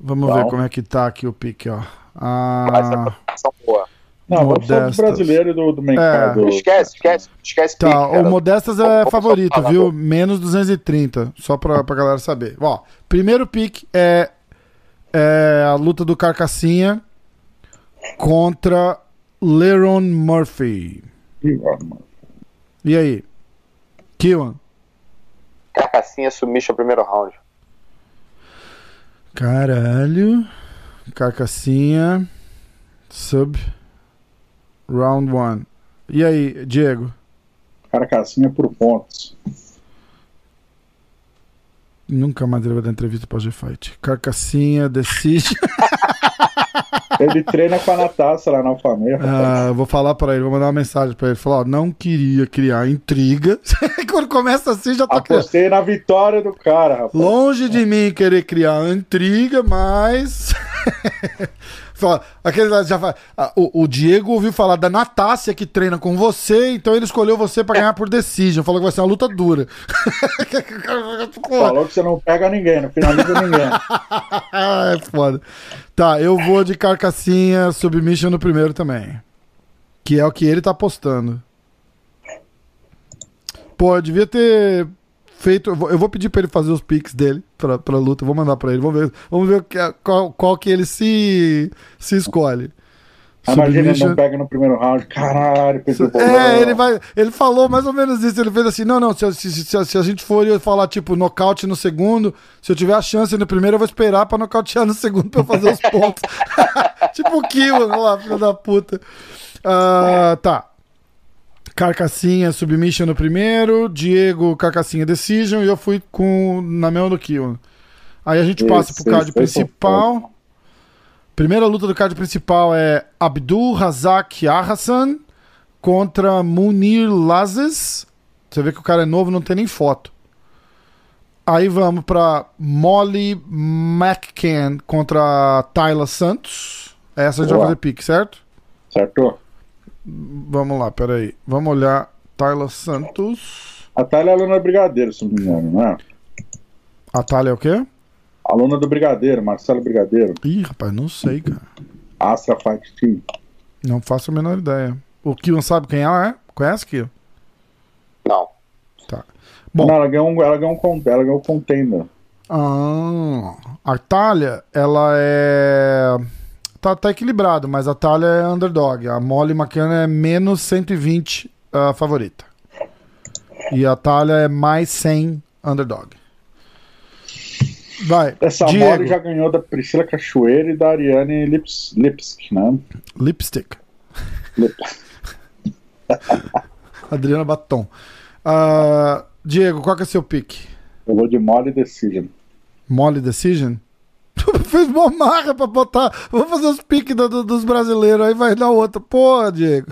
vamos então ver como é que tá aqui o pique, ó. Ah... Vai ser uma situação boa. Não, Modestas. Do brasileiro e do, do mercado. É. Esquece, esquece, esquece. Tá, pique, o Modestas é vamos favorito, falar, viu? Menos duzentos e trinta, só pra, pra galera saber. Ó, primeiro pique é, é a luta do Carcassinha contra Leron Murphy. E aí? Kiwan? Carcassinha submission no primeiro round. Caralho. Carcassinha sub round um. E aí, Diego? Carcassinha por pontos. Nunca mais ele vai dar entrevista pra G-Fight. Carcassinha decide. Ele treina com a Natasha lá na Alfamera. Ah, vou falar pra ele, vou mandar uma mensagem pra ele. Falar, ó, não queria criar intriga. Quando começa assim, já tá criando. Apostei na vitória do cara, rapaz. Longe de mim querer criar intriga, mas... Aquele já fala, o, o Diego ouviu falar da Natácia que treina com você, então ele escolheu você pra ganhar por decision. Falou que vai ser uma luta dura. Falou que você não pega ninguém, não finaliza ninguém. É foda. Tá, eu vou de Carcassinha submission no primeiro também, que é o que ele tá apostando. Pô, eu devia ter feito. Eu vou pedir pra ele fazer os picks dele pra, pra luta. Vou mandar pra ele. Vamos ver, vamos ver qual, qual que ele se, se escolhe. Ah, imagina ele não pega no primeiro round. Caralho, perdeu o bolão. É, ele, vai, ele falou mais ou menos isso. Ele fez assim: não, não. Se, se, se, se a gente for e eu falar, tipo, nocaute no segundo, se eu tiver a chance no primeiro, eu vou esperar pra nocautear no segundo pra eu fazer os pontos. Tipo o Kiwan lá, filho da puta. Uh, tá. Carcassinha submission no primeiro, Diego Carcassinha decision, e eu fui com na mão do Kiwan. Aí a gente passa esse, pro card principal. Primeira luta do card principal é Abdul Razak Ahassan contra Munir Lazes. Você vê que o cara é novo, não tem nem foto. Aí vamos pra Molly McCann contra Taila Santos. Essa a gente vai fazer pique, certo? Certo. Vamos lá, peraí. Vamos olhar Taila Santos. A Taila é aluna do Brigadeiro, se não me engano, não é? A Taila é o quê? Aluna do Brigadeiro, Marcelo Brigadeiro. Ih, rapaz, não sei, cara. Astra Fight Team. Não faço a menor ideia. O Kiwan sabe quem ela é? Conhece, Kiwan? Não. Tá. Bom, não, ela ganhou um, ela ganhou um, ela ganhou um contender. Ah, a Taila, ela é... Tá, tá equilibrado, mas a Taila é underdog. A Molly McCann é menos cento e vinte a uh, favorita. E a Taila é mais cem underdog. Vai, essa Diego. Molly já ganhou da Priscila Cachoeira e da Ariane Lips, Lipstick, né? Lipstick. Lip... Adriana Batom. Uh, Diego, qual que é seu pick? Eu vou de Molly Decision. Molly Decision? Fez uma marra pra botar. Vamos fazer os piques do, do, dos brasileiros. Aí vai dar outra. Pô, Diego.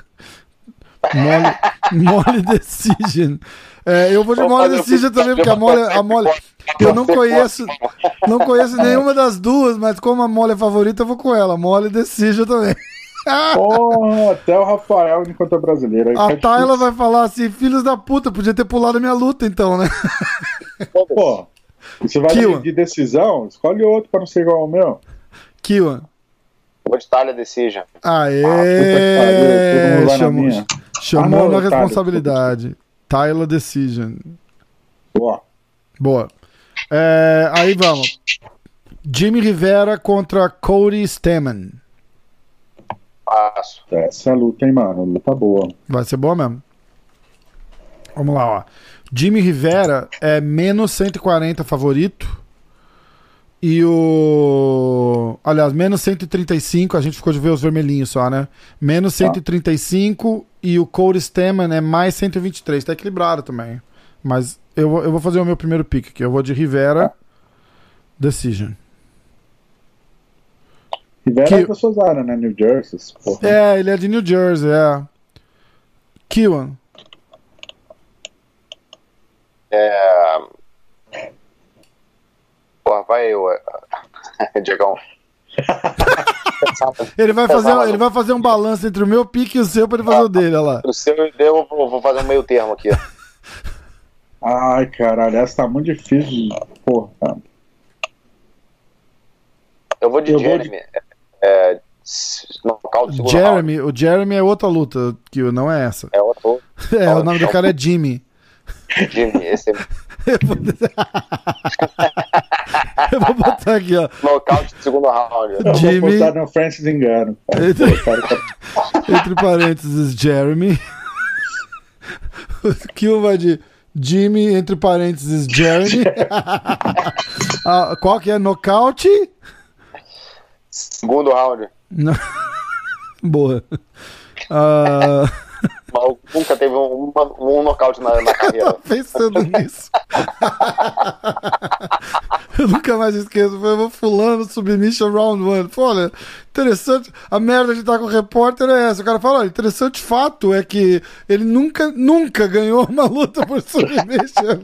Molly Decision. É, eu vou de Molly Decision também, porque a Molly. A Molly eu não conheço, não conheço nenhuma das duas, mas como a Molly é favorita, eu vou com ela. Molly Decision também. Porra, até o Rafael enquanto é brasileiro. Aí a Taila é vai falar assim: filhos da puta, podia ter pulado a minha luta então, né? Pô. E você vai pedir decisão? Escolhe outro pra não ser igual ao meu. Kiwan. Vou de Taila Decision. Aê! Ah, pariu, chamou na, chamou ah, não, na responsabilidade. Taila Decision. Boa. Boa. É, aí vamos. Jimmy Rivera contra Cody Stamann. Passo. Essa luta, hein, mano? Luta boa. Vai ser boa mesmo. Vamos lá, ó. Jimmy Rivera é menos cento e quarenta favorito. E o... Aliás, menos cento e trinta e cinco, a gente ficou de ver os vermelhinhos só, né? Menos cento e trinta e cinco ah. e o Cody Stamann é mais cento e vinte e três. Tá equilibrado também. Mas eu vou, eu vou fazer o meu primeiro pick aqui. Eu vou de Rivera. Ah. Decision. Rivera que... é da sua zona, né? New Jersey. Porra. É, ele é de New Jersey, é. Kiwan. É... Porra, vai eu... Diegão. ele, vai fazer, ele vai fazer um balanço entre o meu pique e o seu pra ele fazer ah, o dele, olha lá. O seu e o dele eu vou fazer um meio termo aqui. Ai, caralho, essa tá muito difícil. Porra. Eu vou de eu Jeremy. Vou de... É, nocaute, Jeremy o Jeremy é outra luta, que não é essa. É outra luta. É, o nome do cara é Jimmy. Jimmy, esse é... eu, vou... eu vou botar aqui, ó. Nocaute do segundo round. Eu Jimmy... vou botar no Francis Engano. Entre... Entre parênteses, Jeremy. O Kill vai de... Jimmy, entre parênteses, Jeremy. ah, qual que é? Nocaute? Segundo round. Boa. Uh... Mal, nunca teve um, um, um nocaute na, na carreira. Pensando nisso. Eu nunca mais esqueço. Foi o fulano, submission round one. Pô, olha, interessante. A merda de estar com o repórter é essa. O cara fala, olha, interessante fato é que ele nunca, nunca ganhou uma luta por submission.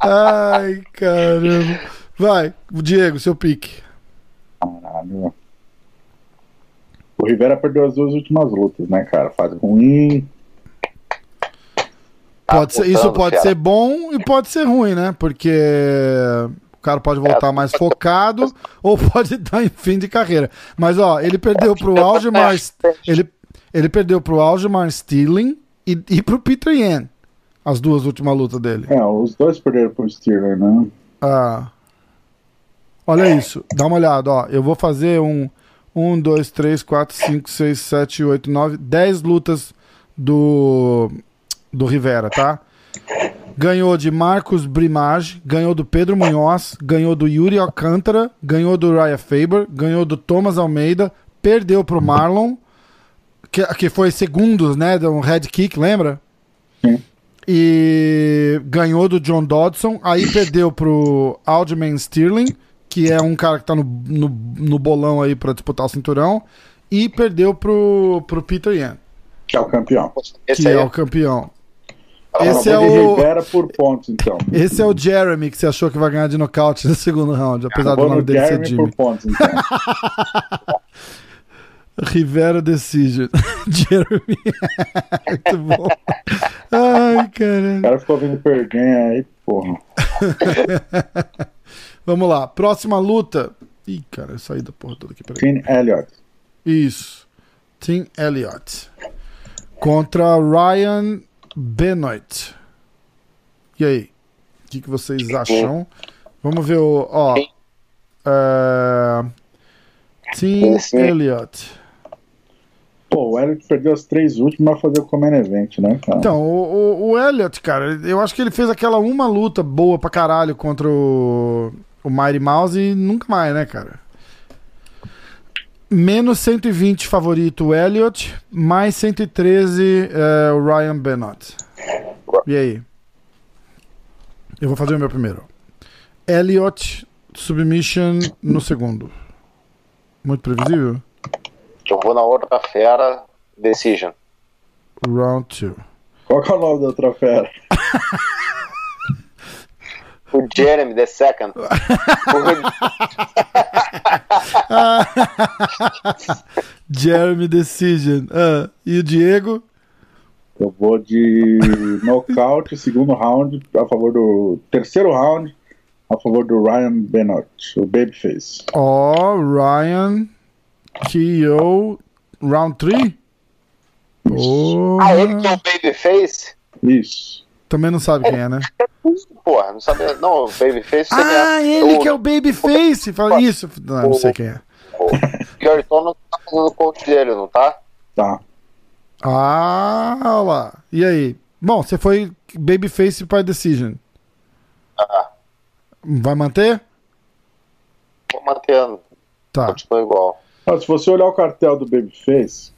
Ai, caramba. Vai, Diego, seu pique. Caralho. O Rivera perdeu as duas últimas lutas, né, cara? Fase ruim. Pode ser, isso pode ser bom e pode ser ruim, né? Porque o cara pode voltar mais focado ou pode dar em fim de carreira. Mas, ó, ele perdeu pro Aljamain, ele, ele perdeu pro Aljamain Sterling e, e pro Petr Yan. As duas últimas lutas dele. É, os dois perderam pro Sterling, né? Ah. Olha isso, dá uma olhada, ó. Eu vou fazer um... um, dois, três, quatro, cinco, seis, sete, oito, nove, dez lutas do, do Rivera, tá? Ganhou de Marcos Brimage, ganhou do Pedro Munhoz, ganhou do Yuri Alcântara, ganhou do Raya Faber, ganhou do Thomas Almeida, perdeu pro Marlon, que, que foi segundos, né? Deu um head kick, lembra? Sim. E ganhou do John Dodson, aí perdeu pro Aljamain Sterling, que é um cara que tá no, no, no bolão aí pra disputar o cinturão, e perdeu pro, pro Petr Yan. Que é o campeão. Esse que é, é o campeão. Ah, esse é o... Rivera por pontos, então. Esse é o Jeremy que você achou que vai ganhar de nocaute no segundo round, apesar do nome dele Jeremy ser Jimmy. Por pontos, então. Rivera Decision. Jeremy. Muito bom. Ai, caralho. O cara ficou vindo perder aí, porra. Vamos lá, próxima luta. Ih, cara, eu saí da porra toda aqui. Tim Elliott. Isso. Tim Elliott. Contra Ryan Bennett. E aí? O que, que vocês acham? Vamos ver o... Ó, uh, Tim Elliott. Pô, o Elliott perdeu as três últimas pra fazer o Common Event, né, cara? Então, o, o, o Elliott, cara, eu acho que ele fez aquela uma luta boa pra caralho contra o... o Mighty Mouse e nunca mais, né, cara? Menos cento e vinte favorito o Elliott, mais cento e treze é, o Ryan Bennett. E aí? Eu vou fazer o meu primeiro. Elliott, submission no segundo. Muito previsível? Eu vou na outra fera, Decision. Round dois. Qual que é o nome da outra fera? O Jeremy, the second. Jeremy Decision. Uh, e o Diego? Eu vou de nocaute, segundo round, a favor do terceiro round, a favor do Ryan Bennett, o Babyface. Ó, oh, Ryan, K O, round três? Oh. Ah, ele que é o Babyface? Isso. Também não sabe quem é, né? Porra, não sabia. Não, Babyface. Ah, é, ele o, que é o Babyface. Fala isso. Não, não sei quem é. O Georgetown tá fazendo o coach dele, não tá? Tá. Ah, olha lá. E aí? Bom, você foi Babyface para Decision. Ah. Vai manter? Tô mantendo. Tá. Continua igual. Ah, se você olhar o cartel do Babyface,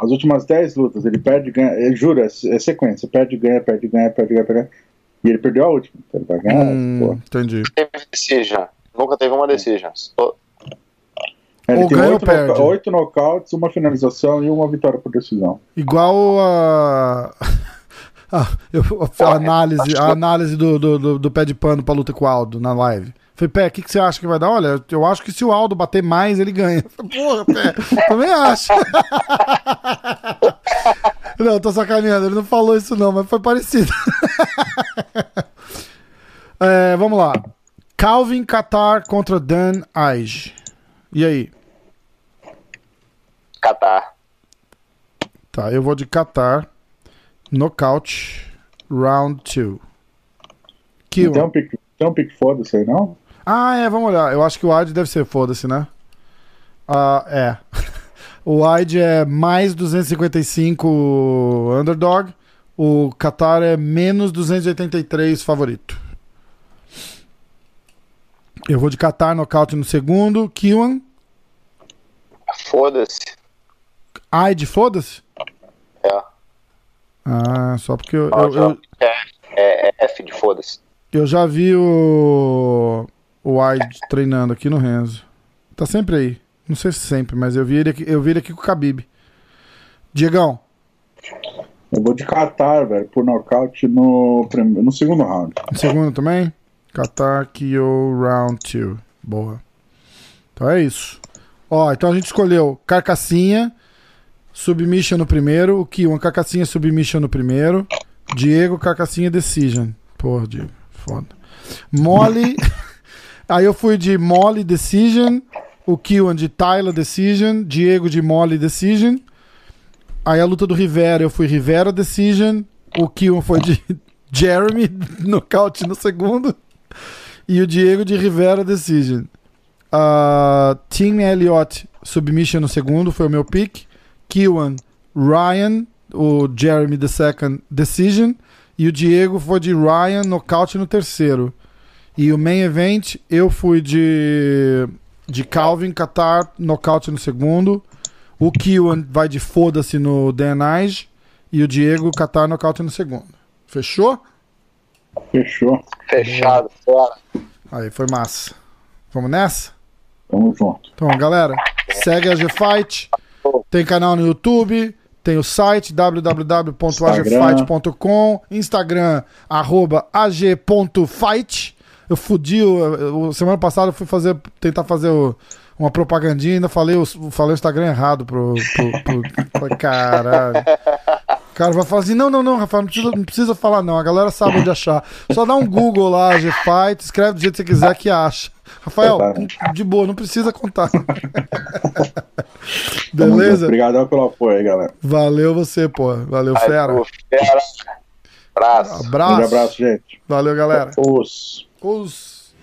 as últimas dez lutas, ele perde, ganha. Ele jura, é sequência. Perde, ganha, perde, ganha, perde, ganha, perde, ganha. E ele perdeu a última. Então ele vai ganhar. Hum, entendi. Teve decision. Nunca teve uma decision. É, ele ou tem ganha oito, ou perde. Noca oito knockouts, uma finalização e uma vitória por decisão. Igual a. ah, eu, a, a análise, a análise do, do, do, do pé de pano pra luta com o Aldo na live. Falei, Pé, o que, que você acha que vai dar? Olha, eu acho que se o Aldo bater mais, ele ganha. Falei, porra, Pé, também acho. Não, tô sacaneando, ele não falou isso não, mas foi parecido. é, vamos lá. Calvin Kattar contra Dan White. E aí? Kattar. Tá, eu vou de Kattar. Knockout. Round dois. Tem um pique, tem um pique foda-se aí, não? Ah, é, vamos olhar. Eu acho que o Wide deve ser foda-se, né? Ah, é. O Wide é mais duzentos e cinquenta e cinco underdog. O Kattar é menos duzentos e oitenta e três favorito. Eu vou de Kattar, nocaute no segundo. Kiwan. Foda-se. Wide, foda-se? É. Ah, só porque eu... eu, eu... É, é F de foda-se. Eu já vi o, o Wide treinando aqui no Renzo. Tá sempre aí. Não sei se sempre, mas eu vi ele aqui, eu vi ele aqui com o Khabib. Diegão. Eu vou de Kattar, velho, por nocaute no, no segundo round. No segundo também? Kattar K O Round dois. Boa. Então é isso. Ó, então a gente escolheu Carcassinha, Submission no primeiro. O Kiwan, Carcassinha, Submission no primeiro. Diego, Carcassinha, Decision. Porra, Diego. Foda. Molly. Aí eu fui de Molly, Decision. O Kiwan de Taila Decision, Diego de Molly Decision. Aí a luta do Rivera, eu fui Rivera Decision. O Kiwan foi de Jeremy, nocaute no segundo. E o Diego de Rivera Decision. Uh, Tim Elliott, Submission no segundo, foi o meu pick. Kiwan, Ryan, o Jeremy the second Decision. E o Diego foi de Ryan, nocaute no terceiro. E o main event, eu fui de... de Calvin Kattar, nocaute no segundo. O Kiwan vai de foda-se no D N A G. E o Diego Kattar, nocaute no segundo. Fechou? Fechou. Fechado, fora. Aí, foi massa. Vamos nessa? Tamo junto. Então, galera, segue a G Fight. Tem canal no YouTube. Tem o site w w w ponto a g fight ponto com. Instagram, arroba a g ponto fight. Eu fudi, eu, eu, semana passada eu fui fazer, tentar fazer o, uma propagandinha e ainda falei, eu, falei o Instagram errado pro, pro, pro, pro caralho. O cara vai falar assim, não, não, não, Rafael, não precisa, não precisa falar não, a galera sabe onde achar. Só dá um Google lá, G Fight, escreve do jeito que você quiser que acha. Rafael, de boa, não precisa contar. Beleza? Obrigado pelo apoio aí, galera. Valeu você, pô. Valeu, Ai, fera. Pô, fera. Abraço. Abraço. Um abraço, gente. Valeu, galera. Os... Os...